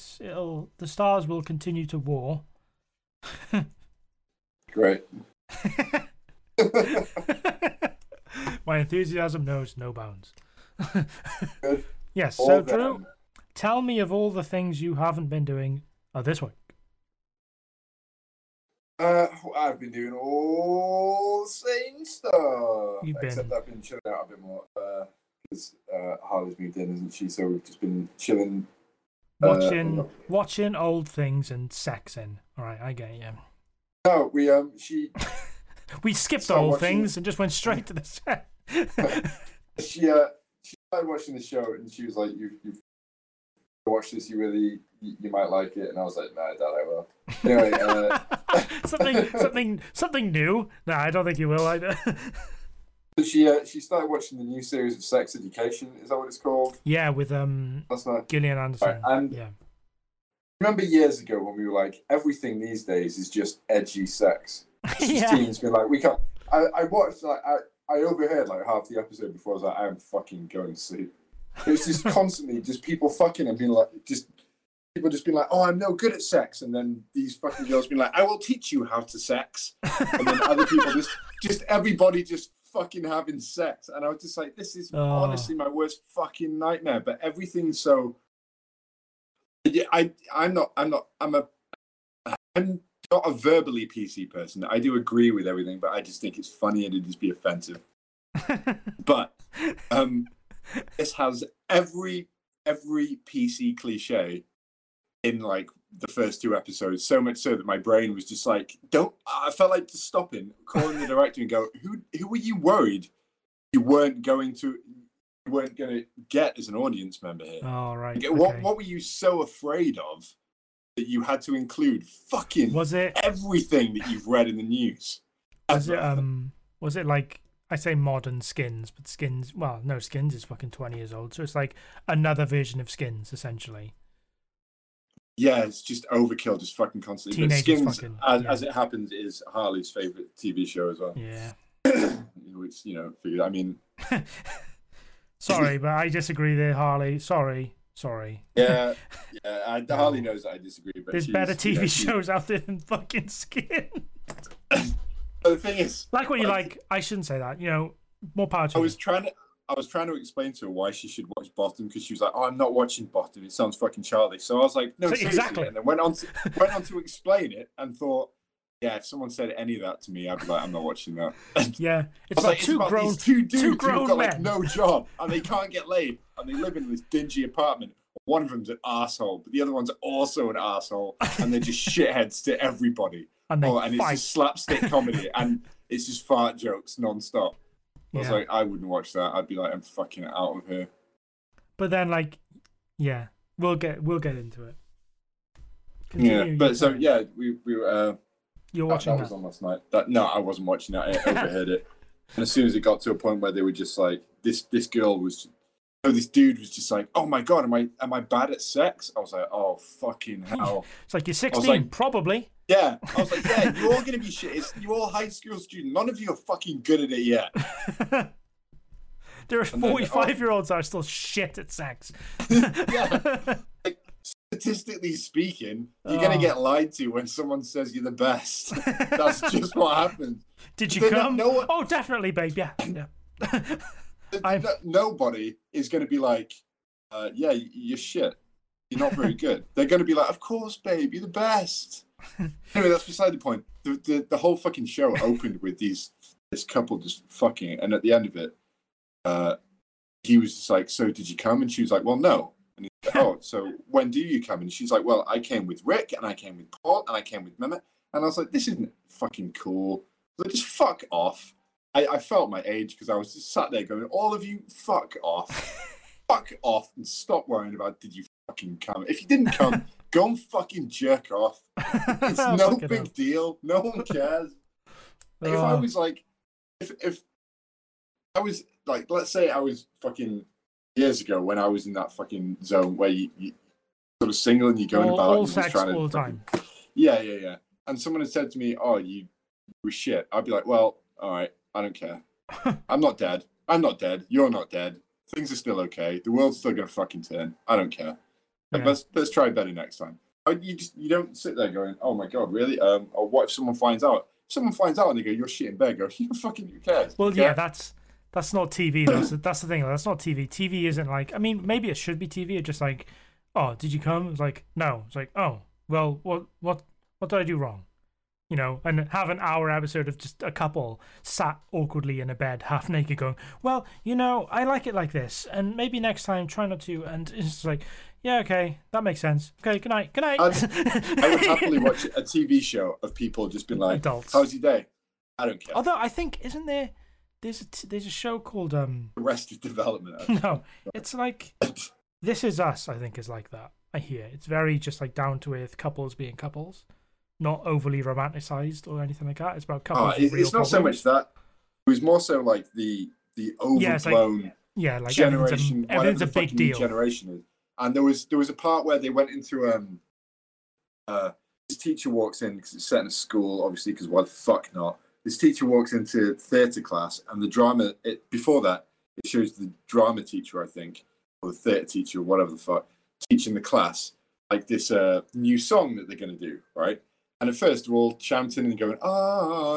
the stars will continue to war. Great. My enthusiasm knows no bounds. Good. Yes, all so Drew, tell me of all the things you haven't been doing this week. I've been doing all the same stuff. Except I've been chilling out a bit more. Because Harley's moved in, isn't she? So we've just been chilling. Watching old things and sexing. All right, I get you. No, we skipped the old things and just went straight to the set. She started watching the show and she was like, you've watched this, you might like it. And I was like, no, Dad, I will. Anyway, something new. No, I don't think you will either. So she started watching the new series of Sex Education. Is that what it's called? Yeah, with Gillian Anderson. Right, and yeah. Remember years ago when we were like, everything these days is just edgy sex. Yeah. Teens being like, we can't. I watched, like, I overheard like half the episode before I was like, I'm fucking going to sleep. It's just constantly just people fucking and being like, just people just being like, oh, I'm no good at sex, and then these fucking girls being like, I will teach you how to sex, and then other people just everybody just fucking having sex, and I was just like, this is honestly my worst fucking nightmare. But everything's so. Yeah, I'm not a verbally PC person. I do agree with everything, but I just think it's funny and it'd just be offensive. But this has every PC cliche in like the first two episodes, so much so that my brain was just like, I felt like just stopping, calling the director and go, who were you worried you weren't going to get as an audience member here? Oh, right. Okay. What were you so afraid of that you had to include fucking everything that you've read in the news? Was it like, I say modern Skins, but Skins, well, no, Skins is fucking 20 years old, so it's like another version of Skins, essentially. Yeah, it's just overkill, just fucking constantly. But Skins, as it happens, is Harley's favorite TV show as well. Yeah. Which, you know, figured, I mean... Sorry, but I disagree there, Harley. Sorry. Yeah. Harley knows that I disagree. But there's better TV shows out there than fucking Skins. The thing is, like what you like. I shouldn't say that. You know, more power to you. I was trying to explain to her why she should watch Bottom, because she was like, "Oh, I'm not watching Bottom. It sounds fucking childish." So I was like, "No, so exactly." And then went on to explain it and thought, "Yeah, if someone said any of that to me, I'd be like, I'm not watching that." Yeah, it's like two grown men who've got like no job and they can't get laid and they live in this dingy apartment. One of them's an asshole, but the other one's also an asshole, and they're just shitheads to everybody. And it's just slapstick comedy, and it's just fart jokes non-stop. I was like, I wouldn't watch that. I'd be like, I'm fucking out of here. But then, like, yeah, we'll get into it. Continue, yeah, but so yeah, we were you're watching that was on last night. No, I wasn't watching that. I overheard it, and as soon as it got to a point where they were just like, this girl was. Oh, this dude was just like, "Oh my god, am I bad at sex?" I was like, "Oh fucking hell!" It's like, you're 16, like, probably. Yeah, I was like, "Yeah, you're all gonna be shit. You're all high school students. None of you are fucking good at it yet." There are 45-year-olds that are still shit at sex. Yeah, like, statistically speaking, you're gonna get lied to when someone says you're the best. That's just what happens. Did you come? No one... Oh, definitely, babe. Yeah. Nobody is going to be like, yeah, you're shit. You're not very good. They're going to be like, of course, babe, you're the best. Anyway, that's beside the point. The whole fucking show opened with this couple just fucking, and at the end of it, he was just like, "So did you come?" And she was like, "Well, no." And he's like, "Oh, so when do you come?" And she's like, "Well, I came with Rick, and I came with Paul, and I came with Mehmet." And I was like, this isn't fucking cool. Like, just fuck off. I felt my age because I was just sat there going, all of you, fuck off. Fuck off and stop worrying about did you fucking come. If you didn't come, go and fucking jerk off. It's no big deal. No one cares. Like, if I was like, if I was like, let's say I was fucking years ago when I was in that fucking zone where you sort of single and you're going about all and sex trying all to, the time. Yeah. And someone had said to me, "Oh, you were shit." I'd be like, "Well, all right, I don't care. I'm not dead. You're not dead. Things are still okay. The world's still gonna fucking turn. I don't care. Yeah. Like, let's try better next time." You don't sit there going, "Oh my god, really?" Or what if someone finds out? If someone finds out and they go, "You're shit in bed," go, "You fucking who cares?" Well, yeah, that's not TV though. That's the thing. That's not TV. TV isn't like. I mean, maybe it should be TV. It's just like, "Oh, did you come?" It's like, "No." It's like, "Oh, well, what did I do wrong?" You know, and have an hour episode of just a couple sat awkwardly in a bed, half naked, going, "Well, you know, I like it like this, and maybe next time try not to." And it's just like, yeah, okay, that makes sense. Okay, good night. I would happily watch a TV show of people just being like, adults. "How's your day?" I don't care. Although I think isn't there? There's a show called Arrested Development. No, it's like This Is Us. I think is like that. I hear it's very just like down to earth couples being couples. Not overly romanticized or anything like that. It's about couples. It's not problems. So much that. It was more so like the overblown like generation. Everything's a big deal. Generation is. And there was a part where they went into his teacher walks in because it's set in a school, obviously. Because why the fuck not? His teacher walks into theatre class, and the drama. Before that, it shows the drama teacher, I think, or the theatre teacher, or whatever the fuck, teaching the class like this new song that they're going to do, right? And at first, we're all chanting and going,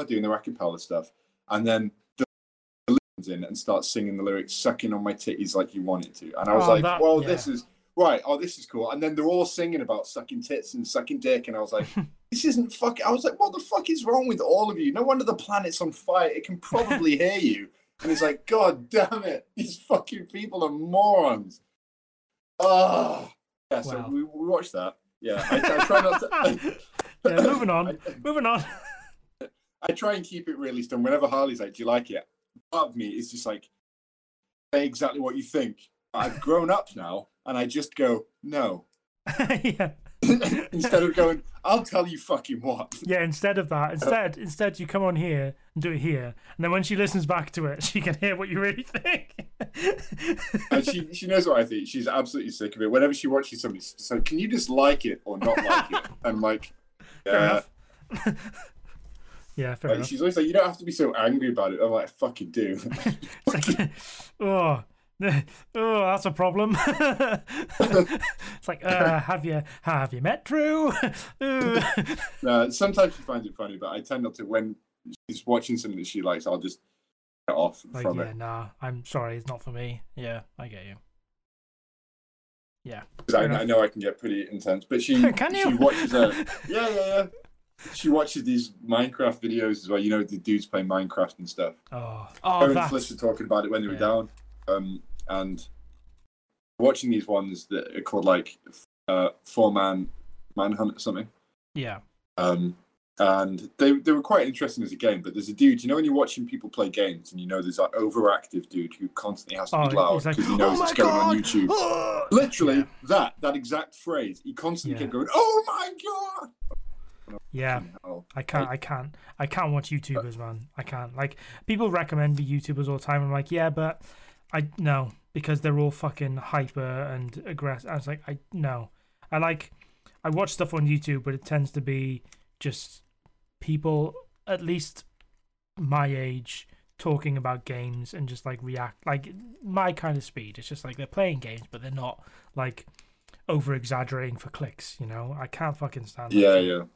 doing the acapella stuff. And then the lyrics in and starts singing the lyrics, "Sucking on my titties like you want it to." And I was like, this is right. Oh, this is cool. And then they're all singing about sucking tits and sucking dick. And I was like, this isn't fuck. I was like, what the fuck is wrong with all of you? No wonder the planet's on fire. It can probably hear you. And it's like, god damn it. These fucking people are morons. Oh. Yeah, so we watched that. Yeah, I try not to... Yeah, moving on. I try and keep it really stern. Whenever Harley's like, "Do you like it?" part of me is just like, say exactly what you think. I've grown up now, and I just go, "No." Yeah. Instead of going, "I'll tell you fucking what." Yeah, instead of that. Instead you come on here and do it here. And then when she listens back to it, she can hear what you really think. And she knows what I think. She's absolutely sick of it. Whenever she watches somebody, she's like, "Can you just like it or not like it?" I'm like... Fair enough. Yeah, fair enough. She's always like, "You don't have to be so angry about it." I'm like, "I fucking do." It's like, oh, that's a problem. It's like, have you met Drew? No, sometimes she finds it funny, but I tend not to. When she's watching something that she likes, I'll just get off from it. Yeah, nah, I'm sorry, it's not for me. Yeah, I get you. Yeah, I know I can get pretty intense, but she watches she watches these Minecraft videos as well. You know, the dudes play Minecraft and stuff. Her and Fliss were talking about it when they were down, and watching these ones that are called like 4-Man Manhunt or something. Yeah. And they were quite interesting as a game. But there's a dude, you know, when you're watching people play games, and you know there's that overactive dude who constantly has to be loud because he knows it's going on YouTube. Literally, that exact phrase. He constantly kept going, "Oh my god!" Yeah, I can't watch YouTubers, man. I can't. Like, people recommend me YouTubers all the time. I'm like, yeah, but no, because they're all fucking hyper and aggressive. I was like, I watch stuff on YouTube, but it tends to be just people at least my age talking about games and just like react like my kind of speed. It's just like they're playing games, but they're not like over exaggerating for clicks, you know. I can't fucking stand that.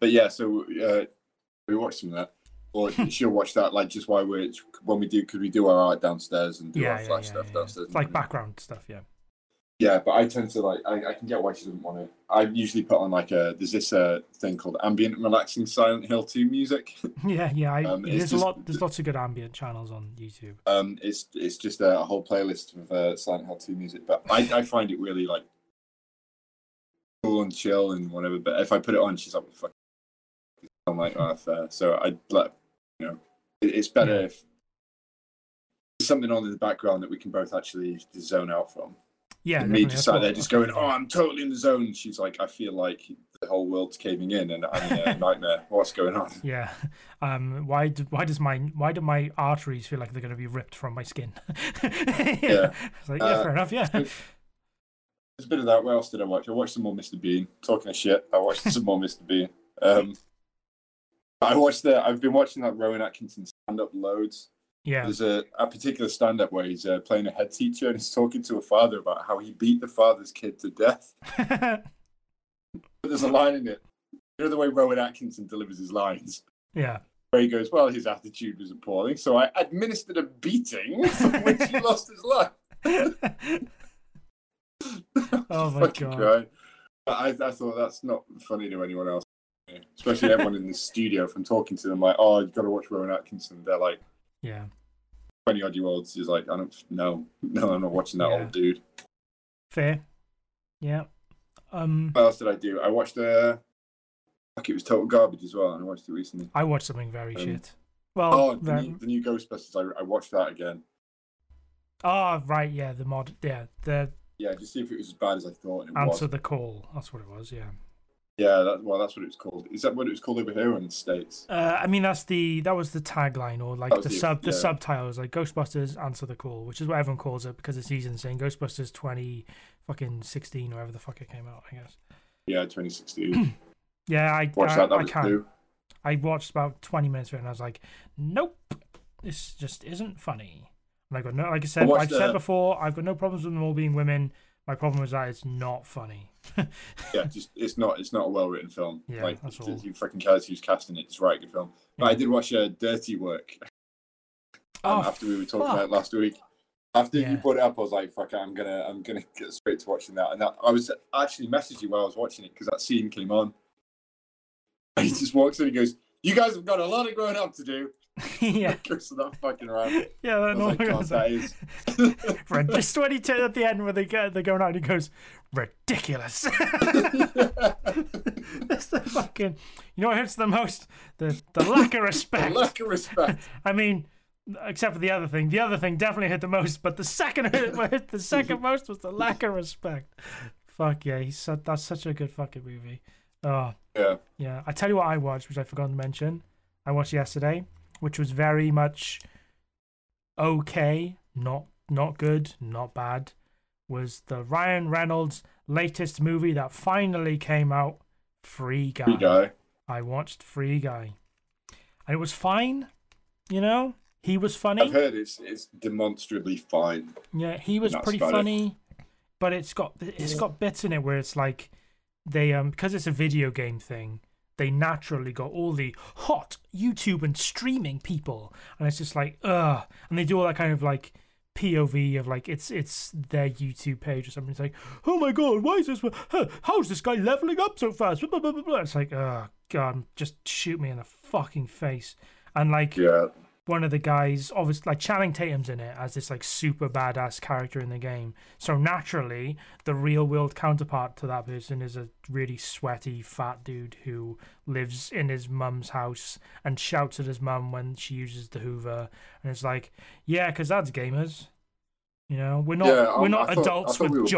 But yeah, so we watched some of that, or she'll watch that like just while we do our art downstairs and do our flash stuff downstairs. It's like background stuff. Yeah, but I tend to like, I can get why she doesn't want it. I usually put on like there's this thing called ambient and relaxing Silent Hill 2 music. Yeah. There's lots of good ambient channels on YouTube. It's just a whole playlist of Silent Hill 2 music, but I find it really like cool and chill and whatever. But if I put it on, she's like, "What the fuck?" I'm like, "Oh, fair." So I like, you know, it's better if there's something on in the background that we can both actually zone out from. Yeah, and me just sat there just going, oh, I'm totally in the zone. And she's like, I feel like the whole world's caving in and I'm in a nightmare. What's going on? Yeah. Why do my arteries feel like they're going to be ripped from my skin? Yeah. It's like, yeah, fair enough, yeah. There's a bit of that. What else did I watch? I watched some more Mr. Bean. Talking of shit, I watched some more Mr. Bean. I've been watching that Rowan Atkinson stand-up loads. Yeah. There's a particular stand-up where he's playing a head teacher and he's talking to a father about how he beat the father's kid to death. But there's a line in it. You know the way Rowan Atkinson delivers his lines? Yeah. Where he goes, well, his attitude was appalling, so I administered a beating from which he lost his life. Oh, my God. I thought that's not funny to anyone else. Especially everyone in the studio, from talking to them, like, oh, you've got to watch Rowan Atkinson. They're like, yeah, 20-odd-year-olds. He's like, I don't know, I'm not watching that old dude. Fair, yeah. What else did I do? I watched it was total garbage as well, and I watched it recently. I watched something very shit. Well, the new Ghostbusters. I watched that again. Oh, right, yeah, the mod, yeah, just see if it was as bad as I thought. Answer the call. That's what it was. Yeah. Yeah, that's what it was called. Is that what it was called over here in the States? I mean, that was the tagline, or like the subtitle was like Ghostbusters Answer the Call, which is what everyone calls it because it's easy to say. Ghostbusters 2016 or whatever the fuck it came out, I guess. Yeah, 2016. Yeah, I watched that. That was new. I watched about 20 minutes of it and I was like, nope, this just isn't funny. And I got no, like I said, I've said before, I've got no problems with them all being women. My problem is that it's not funny. Yeah, just it's not a well-written film. Yeah, like, that's all. Who fucking cares who's casting it? It's a right good film. But yeah. I did watch Dirty Work. After we were talking about it last week, after you brought it up, I was like, "Fuck, I'm gonna get straight to watching that." And that, I was actually messaging you while I was watching it because that scene came on. And he just walks in and goes, "You guys have got a lot of growing up to do." Yeah, goes to that fucking round. Yeah, that normally goes. That is. Just when he turns at the end where they're going out, and he goes ridiculous. That's the fucking. You know what hurts the most? The lack of respect. The lack of respect. I mean, except for the other thing. The other thing definitely hit the most, but the second most was the lack of respect. Fuck yeah, that's such a good fucking movie. Oh yeah. Yeah, I tell you what I watched, which I forgot to mention. I watched yesterday. Which was very much okay, not good, not bad, was the Ryan Reynolds latest movie that finally came out, Free Guy. Free Guy. I watched Free Guy. And it was fine, you know? He was funny. I've heard it's demonstrably fine. Yeah, he was pretty funny, but it's got bits in it where it's like they because it's a video game thing. They naturally got all the hot YouTube and streaming people. And it's just like, ugh. And they do all that kind of like POV of like, it's their YouTube page or something. It's like, oh my God, why is this? How's this guy leveling up so fast? Blah, blah, blah, blah. It's like, oh God, just shoot me in the fucking face. And like one of the guys, obviously like Channing Tatum's in it as this like super badass character in the game. So naturally the real world counterpart to that person is a really sweaty fat dude who lives in his mum's house and shouts at his mum when she uses the Hoover, and it's like, yeah, because that's gamers, you know, we're not adults with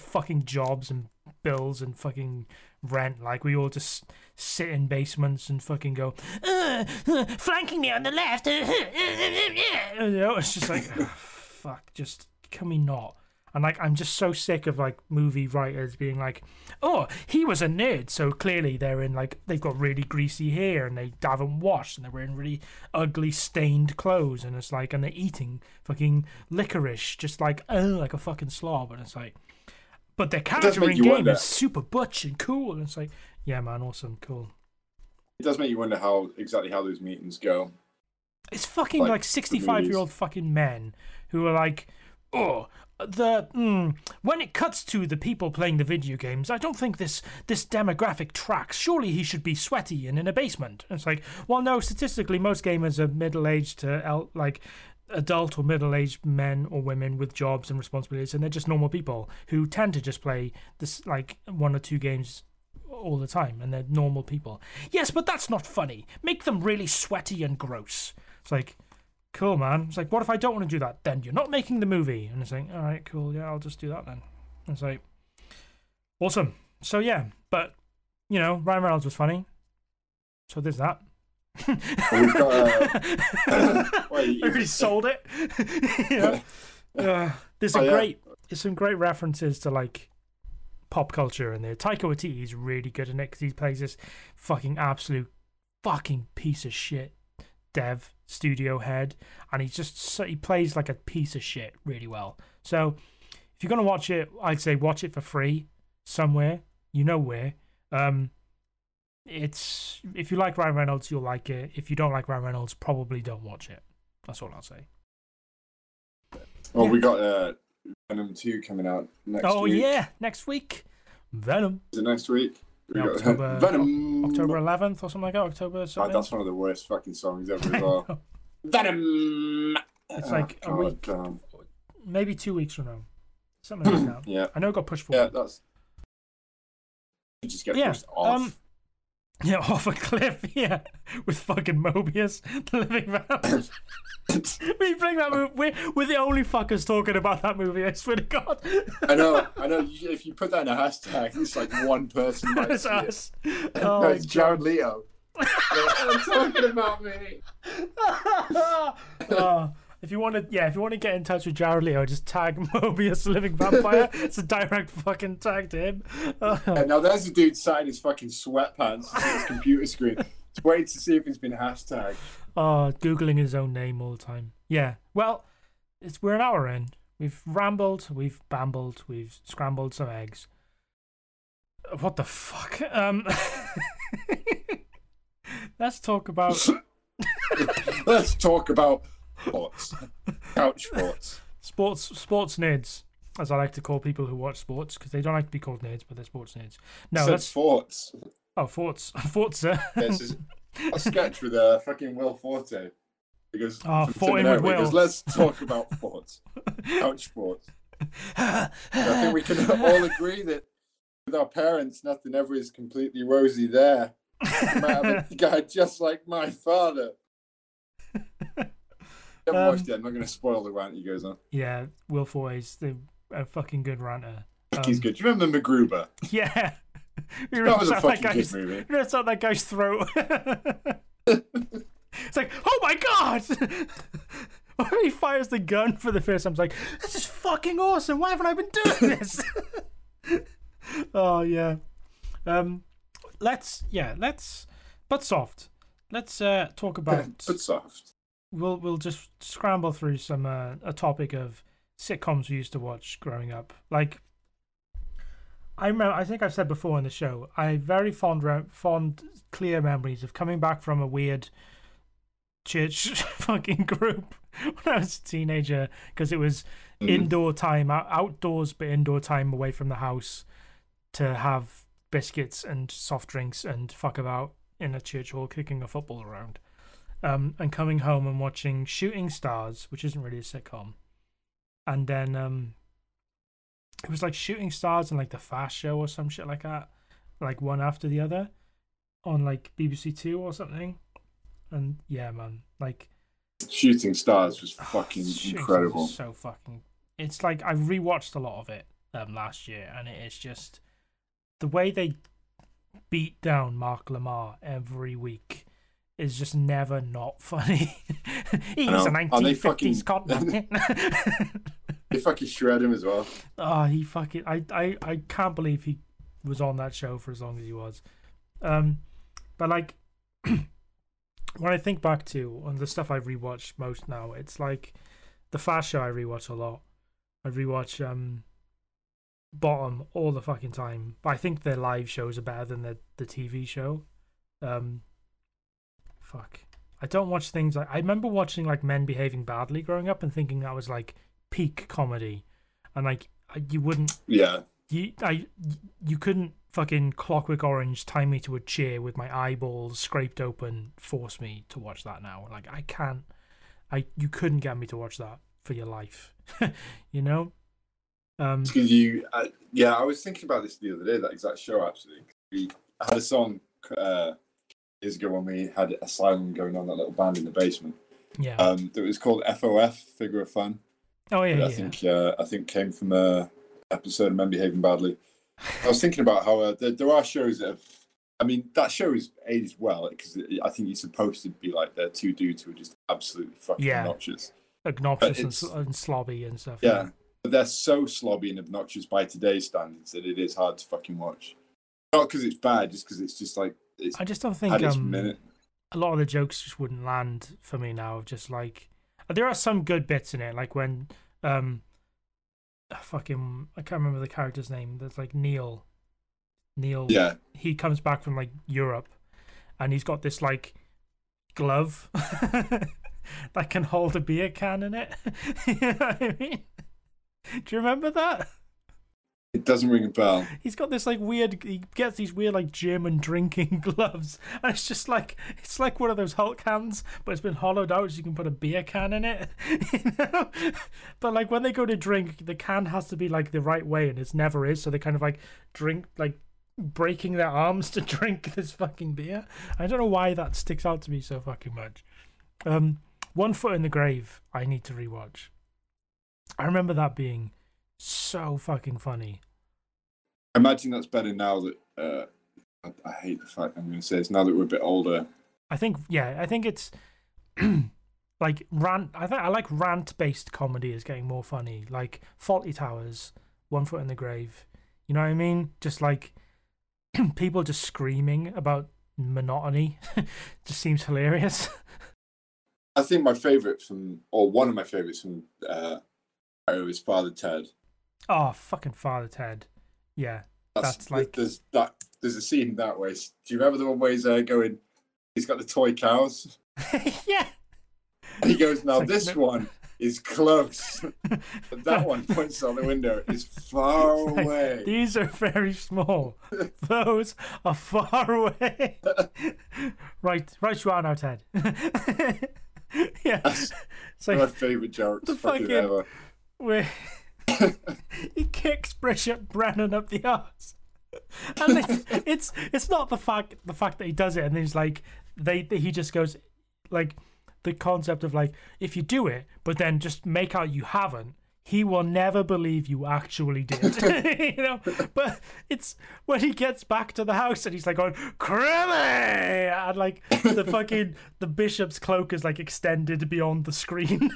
fucking jobs and bills and fucking rent. Like, we all just sit in basements and fucking go, flanking me on the left. You know, it's just like, oh, fuck, just can we not? And like, I'm just so sick of like movie writers being like, oh, he was a nerd, so clearly they're in like, they've got really greasy hair and they haven't washed and they're wearing really ugly stained clothes and it's like, and they're eating fucking licorice, just like, oh, like a fucking slob. And it's like, but their character in game is super butch and cool. And it's like, yeah, man, awesome, cool. It does make you wonder exactly how those meetings go. It's fucking like 65-year-old fucking men who are like, oh, when it cuts to the people playing the video games, I don't think this demographic tracks. Surely he should be sweaty and in a basement. And it's like, well, no, statistically, most gamers are middle-aged to like adult or middle-aged men or women with jobs and responsibilities, and they're just normal people who tend to just play this like one or two games all the time, and they're normal people. Yes, but that's not funny. Make them really sweaty and gross. It's like, cool, man. It's like, what if I don't want to do that? Then you're not making the movie. And it's like, all right, cool, yeah, I'll just do that then. And it's like, awesome. So, yeah, but, you know, Ryan Reynolds was funny. So there's that. We've got already sold it. You know? There's there's some great references to, like, pop culture in there. Taika Waititi is really good in it because he plays this fucking absolute fucking piece of shit dev studio head, and he's just he plays like a piece of shit really well. So if you're gonna watch it, I'd say watch it for free somewhere, you know where. It's, if you like Ryan Reynolds, you'll like it. If you don't like Ryan Reynolds, probably don't watch it. That's all I'll say. Well, we got Venom 2 coming out next week. Oh yeah, next week. Venom. Is it next week? October, Venom. October 11th or something like that. October something. That's one of the worst fucking songs ever as well. Venom. It's like a week, maybe 2 weeks from now. Something like that. Yeah. I know it got pushed forward. Yeah, that's. You just get pushed off. Yeah, off a cliff. Yeah, with fucking Mobius, the Living Venom. We bring that movie. We're the only fuckers talking about that movie. I swear to God. I know. If you put that in a hashtag, it's like one person. It's us. No, it's Jared Leto. They're talking about me. If you want to get in touch with Jared Leto, just tag Mobius Living Vampire. It's a direct fucking tag to him. And now there's a dude sat in his fucking sweatpants to see his computer screen. Just waiting to see if he's been hashtagged. Oh, Googling his own name all the time. Yeah, well, we're an hour in. We've rambled, we've bambled, we've scrambled some eggs. What the fuck? Let's talk about sports. Couch sports. Sports nerds, as I like to call people who watch sports, because they don't like to be called nerds, but they're sports nerds. No, that's sports. Oh, Forza. This is a sketch with fucking Will Forte. Because let's talk about sports. Couch sports. I think we can all agree that with our parents, nothing ever is completely rosy there. I might have a guy just like my father. I've watched it. I'm not going to spoil the rant he goes on. Yeah, Will Forte's a fucking good ranter. He's good. Do you remember MacGruber? Yeah. That was a fucking good movie. Rips out that guy's throat. It's like, oh my God! When he fires the gun for the first time, it's like, this is fucking awesome. Why haven't I been doing this? Oh yeah. Let's talk about but soft. We'll just scramble through some a topic of sitcoms we used to watch growing up, like. I remember, I think I've said before on the show, I have very fond, clear memories of coming back from a weird church fucking group when I was a teenager, because it was indoor time, outdoors, but indoor time away from the house to have biscuits and soft drinks and fuck about in a church hall kicking a football around. And coming home and watching Shooting Stars, which isn't really a sitcom. And then... it was like Shooting Stars and like The Fast Show or some shit like that, like one after the other on like BBC Two or something. And yeah, man, like Shooting Stars was fucking incredible. So fucking, it's like I rewatched a lot of it last year, and it is just the way they beat down Mark Lamar every week is just never not funny. He's a 1950s cotton. They fucking shred him as well. Oh, he fucking... I can't believe he was on that show for as long as he was. But, like, when I think back to on the stuff I've rewatched most now, it's like The Fast Show I rewatch a lot. I rewatch Bottom all the fucking time. But I think their live shows are better than the TV show. Fuck. I don't watch things like... I remember watching, like, Men Behaving Badly growing up and thinking that was, like... peak comedy, and like you couldn't fucking Clockwork Orange tie me to a chair with my eyeballs scraped open, force me to watch that now. Like you couldn't get me to watch that for your life. You know, I was thinking about this the other day, that exact show actually. We had a song years ago when we had Asylum going on, that little band in the basement. Yeah. That was called FOF, Figure of Fun. Oh yeah. I think came from a episode of Men Behaving Badly. I was thinking about how there are shows that have, I mean, that show is aged well because I think you're supposed to be like they're two dudes who are just absolutely fucking obnoxious and slobby and stuff. Yeah. But they're so slobby and obnoxious by today's standards that it is hard to fucking watch. Not because it's bad, just because it's just like it's. I just don't think a lot of the jokes just wouldn't land for me now. Just like there are some good bits in it, like when I can't remember the character's name. That's like Neil. Yeah. He comes back from like Europe, and he's got this like glove that can hold a beer can in it. You know what I mean? Do you remember that? It doesn't ring a bell. He's got this like weird. He gets these weird like German drinking gloves, and it's just like it's like one of those Hulk hands, but it's been hollowed out so you can put a beer can in it. You know? But like when they go to drink, the can has to be like the right way, and it never is. So they kind of like drink like breaking their arms to drink this fucking beer. I don't know why that sticks out to me so fucking much. One Foot in the Grave. I need to rewatch. I remember that being so fucking funny. I imagine that's better now that I hate the fact I'm going to say it's now that we're a bit older. I think it's like rant. I like rant-based comedy is getting more funny, like Faulty Towers, One Foot in the Grave. You know what I mean? Just like people just screaming about monotony just seems hilarious. I think my favorite one of my favorites from it was Father Ted. Oh, fucking Father Ted. Yeah. That's like... There's a scene that way. Do you remember the one where he's going, he's got the toy cows? Yeah. And he goes, now like, this one is close. But that one points out the window. It's far away. Like, these are very small. Those are far away. Right you are now, Ted. Yeah. That's like, my favourite joke fucking ever. Where he kicks Bishop Brennan up the arse, and it's not the fact that he does it, and he's like he just goes like the concept of like if you do it, but then just make out you haven't, he will never believe you actually did. You know, but it's when he gets back to the house and he's like going crimmy, and like the bishop's cloak is like extended beyond the screen.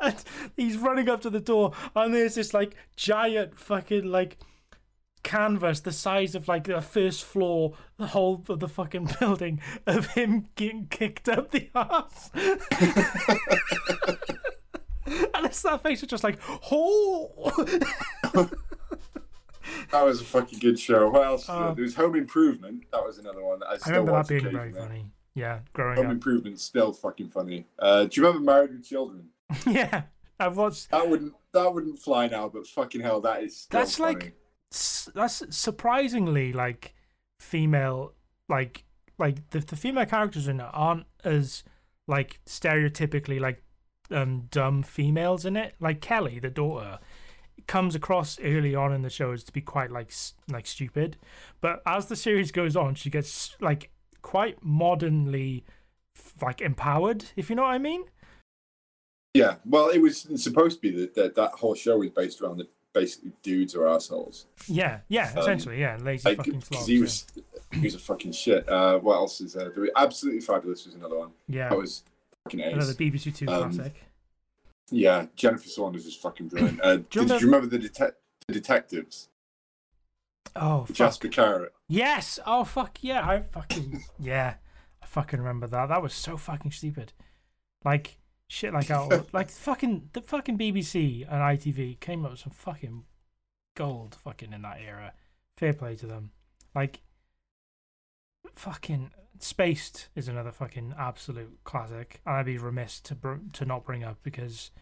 And he's running up to the door, and there's this like giant fucking like canvas the size of like the first floor, the whole of the fucking building, of him getting kicked up the arse. And it's that face of just like, oh. That was a fucking good show. What else? There was Home Improvement. That was another one that I remember that being very funny. Yeah, growing up. Home Improvement's still fucking funny. Do you remember Married with Children? Yeah, I've watched. That wouldn't fly now, but fucking hell, that is. Still that's funny. Like that's surprisingly like female, like the female characters in it aren't as like stereotypically like dumb females in it. Like Kelly, the daughter, comes across early on in the show as to be quite like stupid, but as the series goes on, she gets like quite modernly like empowered, if you know what I mean. Yeah, well, it was supposed to be that whole show was based around that basically dudes are assholes. Yeah, essentially, yeah, lazy like, fucking slobs. He was a fucking shit. What else is there? Absolutely Fabulous was another one. Yeah, that was fucking ace. Another BBC Two classic. Yeah, Jennifer Saunders is fucking brilliant. Did you remember the detectives? Oh, fuck. Jasper Carrot. Yes. Oh, fuck yeah. I fucking remember that. That was so fucking stupid. Like shit, like out, like the fucking BBC and ITV came up with some fucking gold, fucking in that era. Fair play to them. Like fucking Spaced is another fucking absolute classic. And I'd be remiss to not bring up because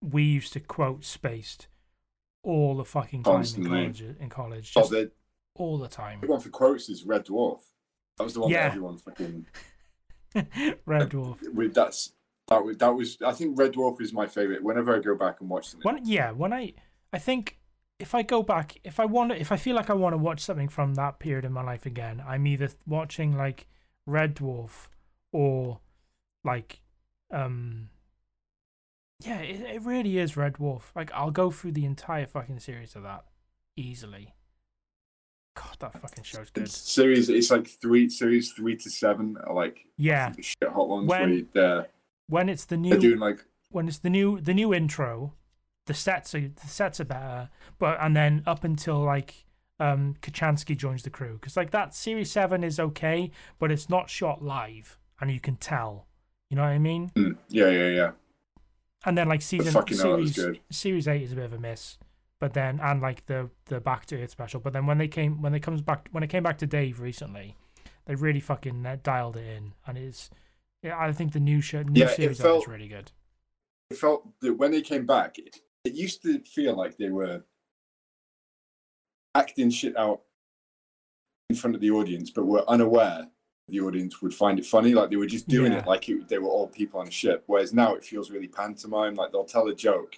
we used to quote Spaced all the fucking time in college. Just all the time. The one for quotes is Red Dwarf. That was the one that everyone fucking... Red Dwarf. I think Red Dwarf is my favourite whenever I go back and watch something. I think if I go back, if I feel like I want to watch something from that period in my life again, I'm either watching like Red Dwarf or it really is Red Dwarf. Like, I'll go through the entire fucking series of that easily. God, that fucking show's good. Series 3 to 7 are like, yeah, shit hot ones. When it's the new intro, the sets are better. But and then up until like Kachansky joins the crew, because like that Series 7 is okay, but it's not shot live, and you can tell. You know what I mean? Mm, yeah. And then like Series 8 is a bit of a miss. But then, and like the Back to Earth special. But then when it came back to Dave recently, they really fucking dialed it in, and I think the new series is really good. It felt that when they came back, it used to feel like they were acting shit out in front of the audience, but were unaware the audience would find it funny. Like they were just doing it like they were all people on a ship. Whereas now it feels really pantomime. Like they'll tell a joke.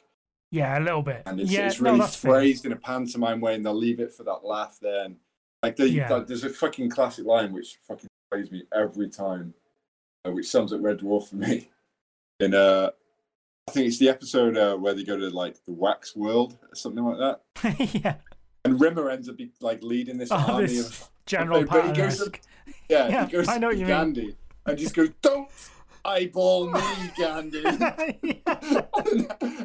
Yeah, a little bit. And it's really phrased fair. In a pantomime way, and they'll leave it for that laugh then. Like, there's a fucking classic line which fucking plays me every time, which sums up Red Dwarf for me. And I think it's the episode where they go to, like, the Wax World or something like that. Yeah. And Rimmer ends up, like, leading this army of... General Patton. He goes to Gandhi mean. And just goes, don't... eyeball me, Gandhi.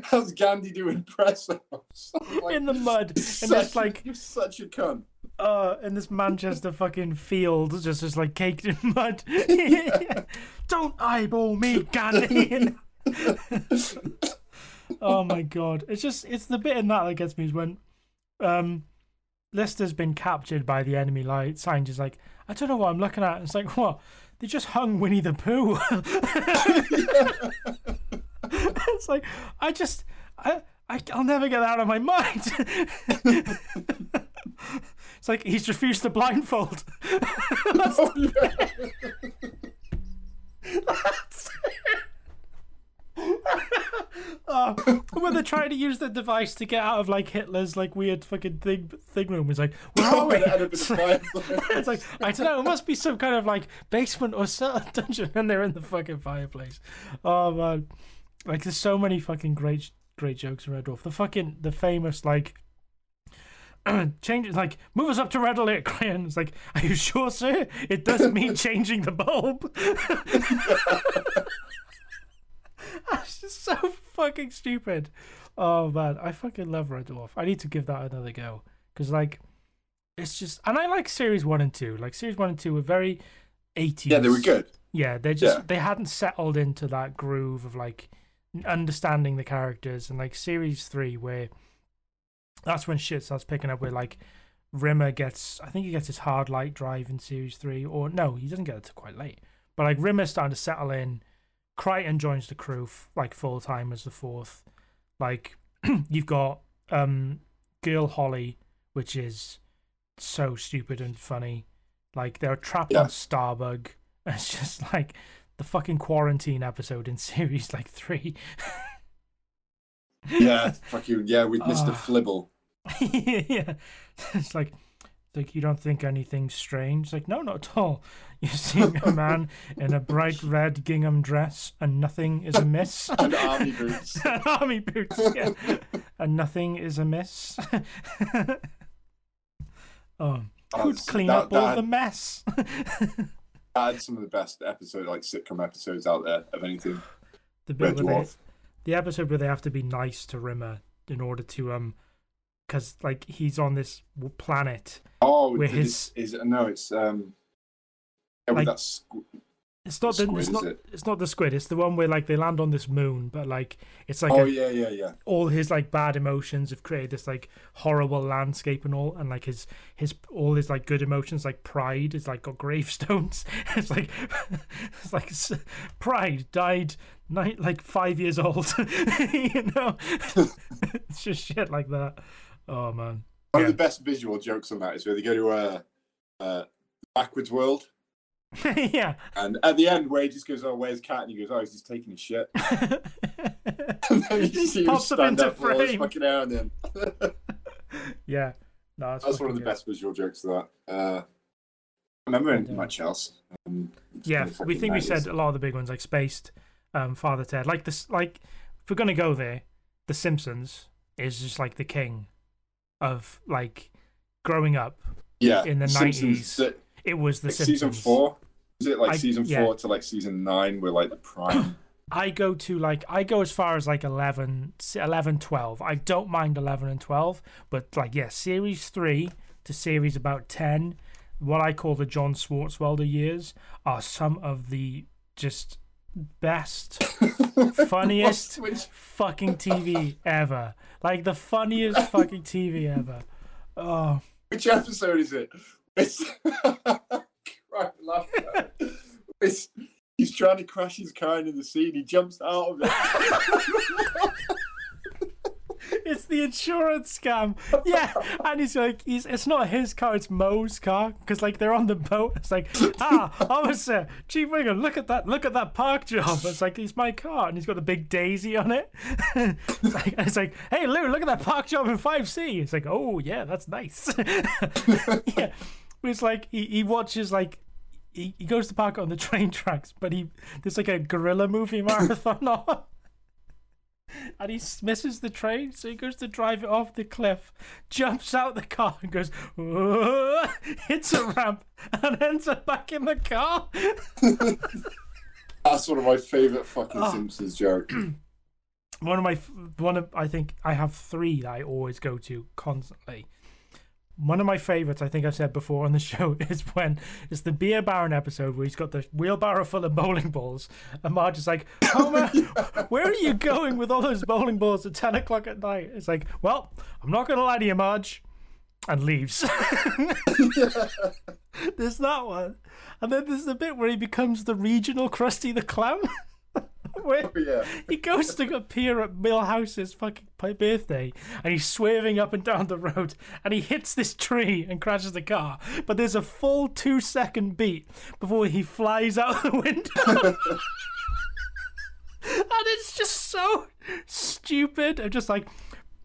How's Gandhi doing press ups? Like, in the mud. You're such a cunt. In this Manchester fucking field, just like caked in mud. Yeah. Don't eyeball me, Gandhi. Oh my god. It's the bit in that gets me is when Lister's been captured by the enemy light sign, just like, I don't know what I'm looking at. It's like, what? They just hung Winnie the Pooh. It's like, I'll never get that out of my mind. It's like, he's refused the blindfold. When they're trying to use the device to get out of like Hitler's like weird fucking thing room, it's like, where are we? It's like, I don't know, it must be some kind of like basement or dungeon, and they're in the fucking fireplace. Oh man, like there's so many fucking great jokes in Red Dwarf. The famous like change, like, move us up to red alert, Crayon. It's like, are you sure, sir? It does mean changing the bulb. That's just so fucking stupid. Oh man, I fucking love Red Dwarf. I need to give that another go, because like it's just, and I like Series 1 and 2. Like Series 1 and 2 were very 80s. Yeah, they were good. Yeah, they just they hadn't settled into that groove of like understanding the characters, and like Series 3 where that's when shit starts picking up. Where like Rimmer gets, I think he gets his hard light drive in Series 3, or no, he doesn't get it till quite late. But like Rimmer's starting to settle in. Crichton joins the crew like full time as the fourth. Like you've got Girl Holly, which is so stupid and funny. Like they're trapped on Starbug. It's just like the fucking quarantine episode in series like 3. Yeah, fuck you. Yeah, with Mr. Flibble. Yeah, it's like. Like, you don't think anything's strange? It's like, no, not at all. You see a man in a bright red gingham dress, and nothing is amiss. And army boots. And army boots, yeah. And nothing is amiss. Who'd clean up all the mess? I had some of the best episodes, like sitcom episodes out there of anything. The episode where they have to be nice to Rimmer in order to because like he's on this planet. Oh, where it's not the squid. It's the one where like they land on this moon, but like it's like all his like bad emotions have created this like horrible landscape and all, and like his all his like good emotions like pride is like got gravestones. It's like it's like pride died like 5 years old. You know, it's just shit like that. Oh man! One of the best visual jokes on that is where they go to backwards world. Yeah. And at the end, Wade just goes, "Oh, where's Cat?" And he goes, "Oh, he's just taking his shit." And then you just see him stand up for all his fucking hair on him. Yeah. No, that's one of the best visual jokes of that. I remember much else. Yeah, we think we said a lot of the big ones, like Spaced, Father Ted. Like this, like if we're gonna go there, The Simpsons is just like the king of like growing up. Yeah, in the 90s, it was The like Simpsons. Season 4, is it like season 4 to like season 9? We're like the prime. I go as far as like 11, 12. I don't mind 11 and 12, but like series 3 to series about 10, what I call the John Swartzwelder years, are some of the just best, funniest fucking TV ever. Like the funniest fucking TV ever. Oh, which episode is it? It's crying laughter. He's trying to crash his car into the scene. He jumps out of it. It's the insurance scam. Yeah, and he's like, it's not his car, it's Moe's car, because like they're on the boat. It's like, officer, Chief Wiggum, look at that park job. It's like, it's my car, and he's got the big daisy on it. it's like, hey Lou, look at that park job in 5C. It's like, oh yeah, that's nice. Yeah, but it's like he watches like. He goes to park on the train tracks, but there's like a guerrilla movie marathon on, and he misses the train, so he goes to drive it off the cliff, jumps out the car and goes, whoa, hits a ramp and ends up back in the car. That's one of my favourite fucking Simpsons jokes. I think I have three that I always go to constantly. One of my favourites, I think I've said before on the show, is when it's the Beer Baron episode where he's got the wheelbarrow full of bowling balls and Marge is like, Homer, where are you going with all those bowling balls at 10 o'clock at night? It's like, well, I'm not going to lie to you, Marge. And leaves. There's that one. And then there's the bit where he becomes the regional Krusty the Clown. Where he goes to appear at Milhouse's fucking birthday, and he's swerving up and down the road, and he hits this tree and crashes the car. But there's a full 2-second beat before he flies out the window, and it's just so stupid. I'm just like,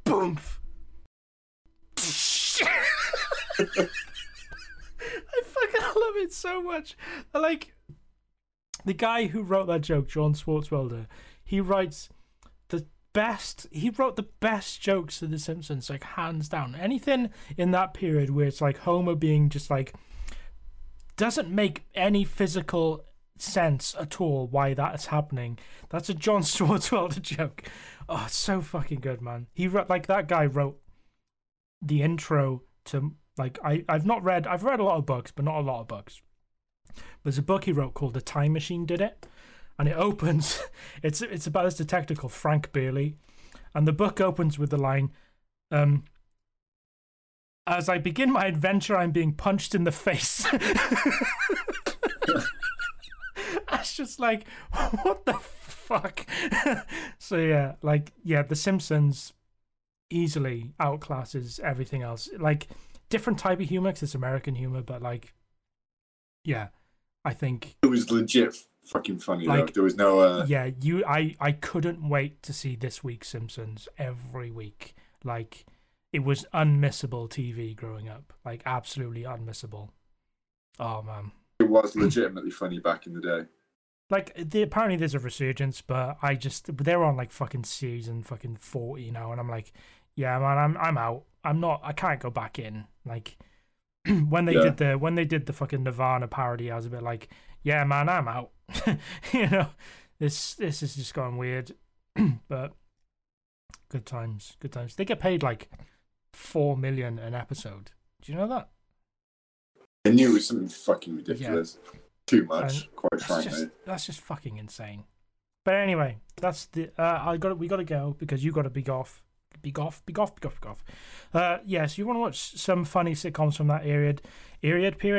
boom. I fucking love it so much. I like. The guy who wrote that joke, John Swartzwelder, he wrote the best jokes of The Simpsons, like hands down. Anything in that period where it's like Homer being just like, doesn't make any physical sense at all why that is happening. That's a John Swartzwelder joke. Oh, it's so fucking good, man. He wrote, like that guy wrote the intro to, like, I've read a lot of books, but not a lot of books. There's a book he wrote called The Time Machine Did It, and it opens, it's about this detective called Frank Bailey, and the book opens with the line, as I begin my adventure, I'm being punched in the face. That's just like, what the fuck? So The Simpsons easily outclasses everything else. Like, different type of humor, because it's American humor, but like, yeah, I think it was legit fucking funny. Like, there was no. I couldn't wait to see this week's Simpsons every week. Like, it was unmissable TV growing up. Like, absolutely unmissable. Oh man, it was legitimately funny back in the day. Like, apparently there's a resurgence, but they're on like fucking season fucking 40 now, and I'm like, yeah, man, I'm out. I can't go back in. Like. When they did the fucking Nirvana parody, I was a bit like, yeah, man, I'm out. You know, this is just gone weird. But good times. They get paid like $4 million an episode. Do you know that? I knew it was something fucking ridiculous. Yeah. Too much, and quite frankly. That's just fucking insane. But anyway, that's the we got to go because you got to be off. Yes, you want to watch some funny sitcoms from that period.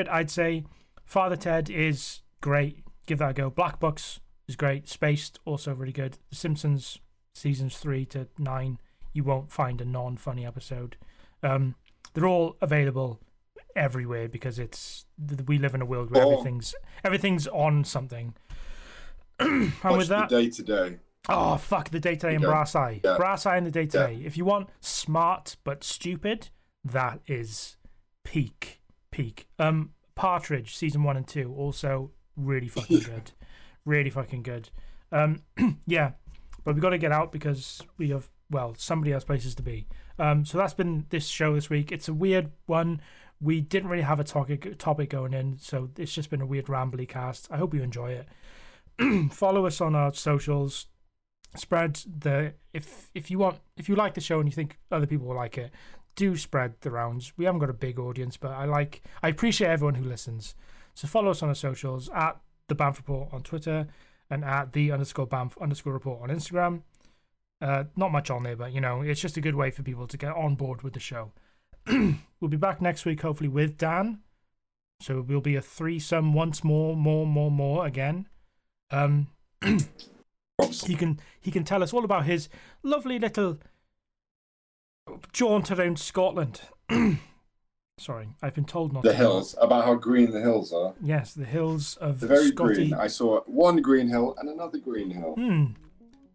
I'd say Father Ted is great. Give that a go. Black Box is great. Spaced, also really good. The Simpsons, seasons 3 to 9. You won't find a non-funny episode. They're all available everywhere because we live in a world where everything's on something. And with that, the day-to-day. Oh, fuck, The Day Today and Brass Eye. Yeah. Brass Eye and The Day Today. Yeah. If you want smart but stupid, that is peak. Partridge, season 1 and 2, also Really fucking good. Really fucking good. Yeah, but we've got to get out because we have, well, somebody has places to be. So that's been this show this week. It's a weird one. We didn't really have a topic going in, so it's just been a weird rambly cast. I hope you enjoy it. Follow us on our socials. Spread the if you like the show and you think other people will like it, do spread the rounds. We haven't got a big audience, but I appreciate everyone who listens. So follow us on our socials at The Banff Report on Twitter and at the_Banff_report on Instagram. Not much on there, but you know, it's just a good way for people to get on board with the show. We'll be back next week, hopefully with Dan. So we'll be a threesome once more again. He can tell us all about his lovely little jaunt around Scotland. Sorry, I've been told not the to hills, know. About how green the hills are. Yes, the hills of Scotland. Very green. I saw one green hill and another green hill.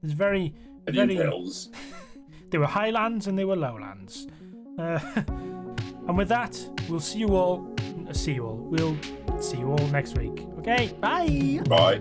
There's very, very hills. There were highlands and there were lowlands. And with that, we'll see you all. We'll see you all next week. Okay, bye. Bye.